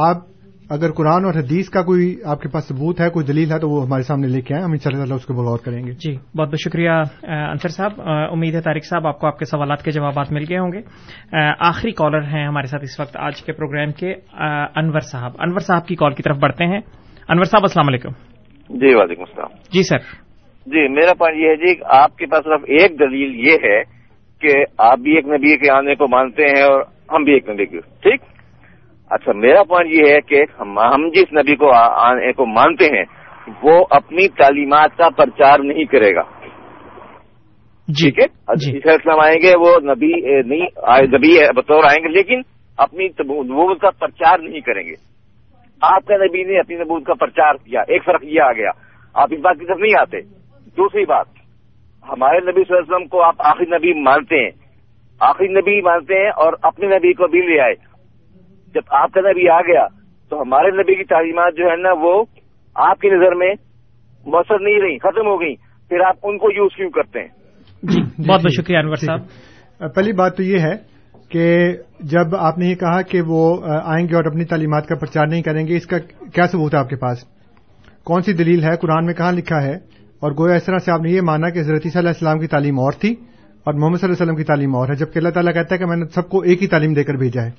آپ اگر قرآن اور حدیث کا کوئی آپ کے پاس ثبوت ہے، کوئی دلیل ہے تو وہ ہمارے سامنے لے کے آئیں، ہم انشاءاللہ تعالیٰ اس کو غور کریں گے. جی بہت بہت شکریہ انصر صاحب. امید ہے طارق صاحب آپ کو آپ کے سوالات کے جوابات مل گئے ہوں گے. آخری کالر ہیں ہمارے ساتھ اس وقت آج کے پروگرام کے انور صاحب کی کال کی طرف بڑھتے ہیں. انور صاحب السلام علیکم. جی وعلیکم السلام. جی سر. جی میرا پوائنٹ یہ ہے جی آپ کے پاس صرف ایک دلیل یہ ہے کہ آپ بھی ایک نبی کے آنے کو مانتے ہیں اور ہم بھی ایک نبی کے، ٹھیک. اچھا میرا پوائنٹ یہ ہے کہ ہم جس نبی کو آنے کو مانتے ہیں وہ اپنی تعلیمات کا پرچار نہیں کرے گا، ٹھیک ہے. عیسیٰ اسلام آئیں گے وہ نبی نہیں، نبی بطور آئیں گے لیکن اپنی نبوت کا پرچار نہیں کریں گے. آپ کا نبی نے اپنی نبوت کا پرچار کیا، ایک فرق یہ آ گیا. آپ اس بات کی طرف نہیں آتے. دوسری بات، ہمارے نبی صلی اللہ علیہ وسلم کو آپ آخری نبی مانتے ہیں، آخری نبی مانتے ہیں اور اپنے نبی کو بھی لے آئے. جب آپ کا نبی آ گیا تو ہمارے نبی کی تعلیمات جو ہے نا وہ آپ کی نظر میں مؤثر نہیں رہی, ختم ہو گئی, پھر آپ ان کو یوز کیوں کرتے ہیں؟ بہت بہت شکریہ انور صاحب. پہلی بات تو یہ ہے کہ جب آپ نے یہ کہا کہ وہ آئیں گے اور اپنی تعلیمات کا پرچار نہیں کریں گے, اس کا کیا ثبوت ہے آپ کے پاس؟ کون سی دلیل ہے؟ قرآن میں کہاں لکھا ہے؟ اور گویا اس طرح سے آپ نے یہ مانا کہ حضرت صلی اللہ علیہ وسلم کی تعلیم اور تھی اور محمد صلی اللہ علیہ وسلم کی تعلیم اور ہے, جبکہ اللہ تعالیٰ کہتا ہے کہ میں نے سب کو ایک ہی تعلیم دے کر بھیجا ہے.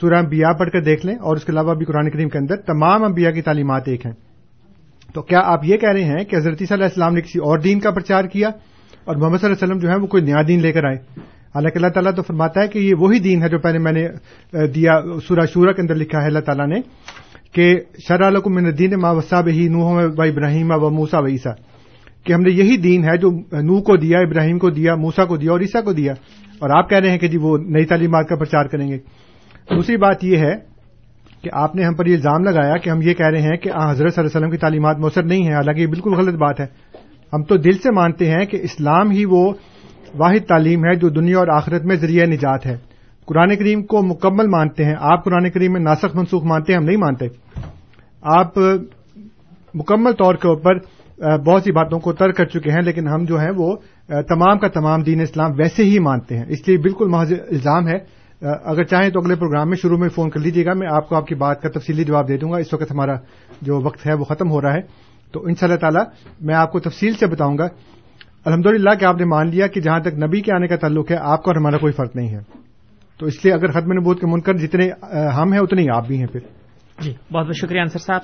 سورہ انبیاء پڑھ کر دیکھ لیں, اور اس کے علاوہ بھی قرآن کریم کے اندر تمام انبیاء کی تعلیمات ایک ہیں. تو کیا آپ یہ کہہ رہے ہیں کہ حضرت صلی اللہ علیہ وسلم نے کسی اور دین کا پرچار کیا اور محمد صلی اللہ علیہ وسلم جو ہے وہ کوئی نیا دین لے کر آئے؟ حالانکہ اللہ تعالیٰ تو فرماتا ہے کہ یہ وہی دین ہے جو پہلے میں نے دیا. سورہ شورا کے اندر لکھا ہے اللہ تعالیٰ نے کہ شرع لکم من الدین ما وصی بہ نوح و ابراہیم و موسیٰ و عیسیٰ, کہ ہم نے یہی دین ہے جو نوح کو دیا, ابراہیم کو دیا, موسیٰ کو دیا اور عیسیٰ کو دیا, اور آپ کہہ رہے ہیں کہ جی وہ نئی تعلیمات کا پرچار کریں گے. دوسری بات یہ ہے کہ آپ نے ہم پر یہ الزام لگایا کہ ہم یہ کہہ رہے ہیں کہ حضرت صلی اللہ علیہ وسلم کی تعلیمات مؤثر نہیں ہیں, حالانکہ یہ بالکل غلط بات ہے. ہم تو دل سے مانتے ہیں کہ اسلام ہی وہ واحد تعلیم ہے جو دنیا اور آخرت میں ذریعہ نجات ہے. قرآن کریم کو مکمل مانتے ہیں. آپ قرآن کریم میں ناسخ منسوخ مانتے ہیں, ہم نہیں مانتے. آپ مکمل طور کے اوپر بہت سی باتوں کو ترک کر چکے ہیں, لیکن ہم جو ہیں وہ تمام کا تمام دین اسلام ویسے ہی مانتے ہیں. اس لیے بالکل محض الزام ہے. اگر چاہیں تو اگلے پروگرام میں شروع میں فون کر لیجیے گا, میں آپ کو آپ کی بات کا تفصیلی جواب دے دوں گا. اس وقت ہمارا جو وقت ہے وہ ختم ہو رہا ہے, تو ان شاء اللہ تعالیٰ میں آپ کو تفصیل سے بتاؤں گا. الحمدللہ کہ آپ نے مان لیا کہ جہاں تک نبی کے آنے کا تعلق ہے آپ کا اور ہمارا کوئی فرق نہیں ہے, تو اس لیے اگر ختم نبوت کے منکر جتنے ہم ہیں اتنے ہی آپ بھی ہیں. پھر جی بہت بہت شکریہ انصر صاحب.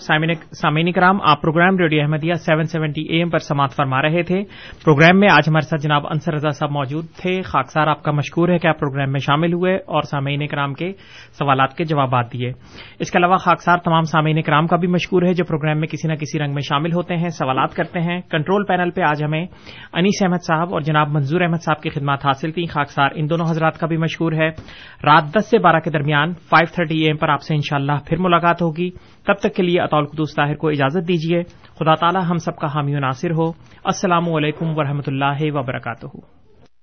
سامعین کرام, آپ پروگرام ریڈیو احمدیہ 770 AM پر سماعت فرما رہے تھے. پروگرام میں آج ہمارے ساتھ جناب انصر رضا صاحب موجود تھے. خاکسار آپ کا مشکور ہے کہ آپ پروگرام میں شامل ہوئے اور سامعین کرام کے سوالات کے جوابات دیے. اس کے علاوہ خاکسار تمام سامعین کرام کا بھی مشکور ہے جو پروگرام میں کسی نہ کسی رنگ میں شامل ہوتے ہیں, سوالات کرتے ہیں. کنٹرول پینل پہ آج ہمیں انیس احمد صاحب اور جناب منظور احمد صاحب کی خدمات حاصل تھیں. خاکسار ان دونوں حضرات کا بھی مشکور ہے. رات 10 سے 12 کے درمیان 5:30 AM پر آپ سے انشاءاللہ پھر ملاقات ہوگی. تب تک کے لیے اطول قدوس طاہر کو اجازت دیجیے. خدا تعالی ہم سب کا حامی و ناصر ہو. السلام علیکم ورحمۃ اللہ وبرکاتہ.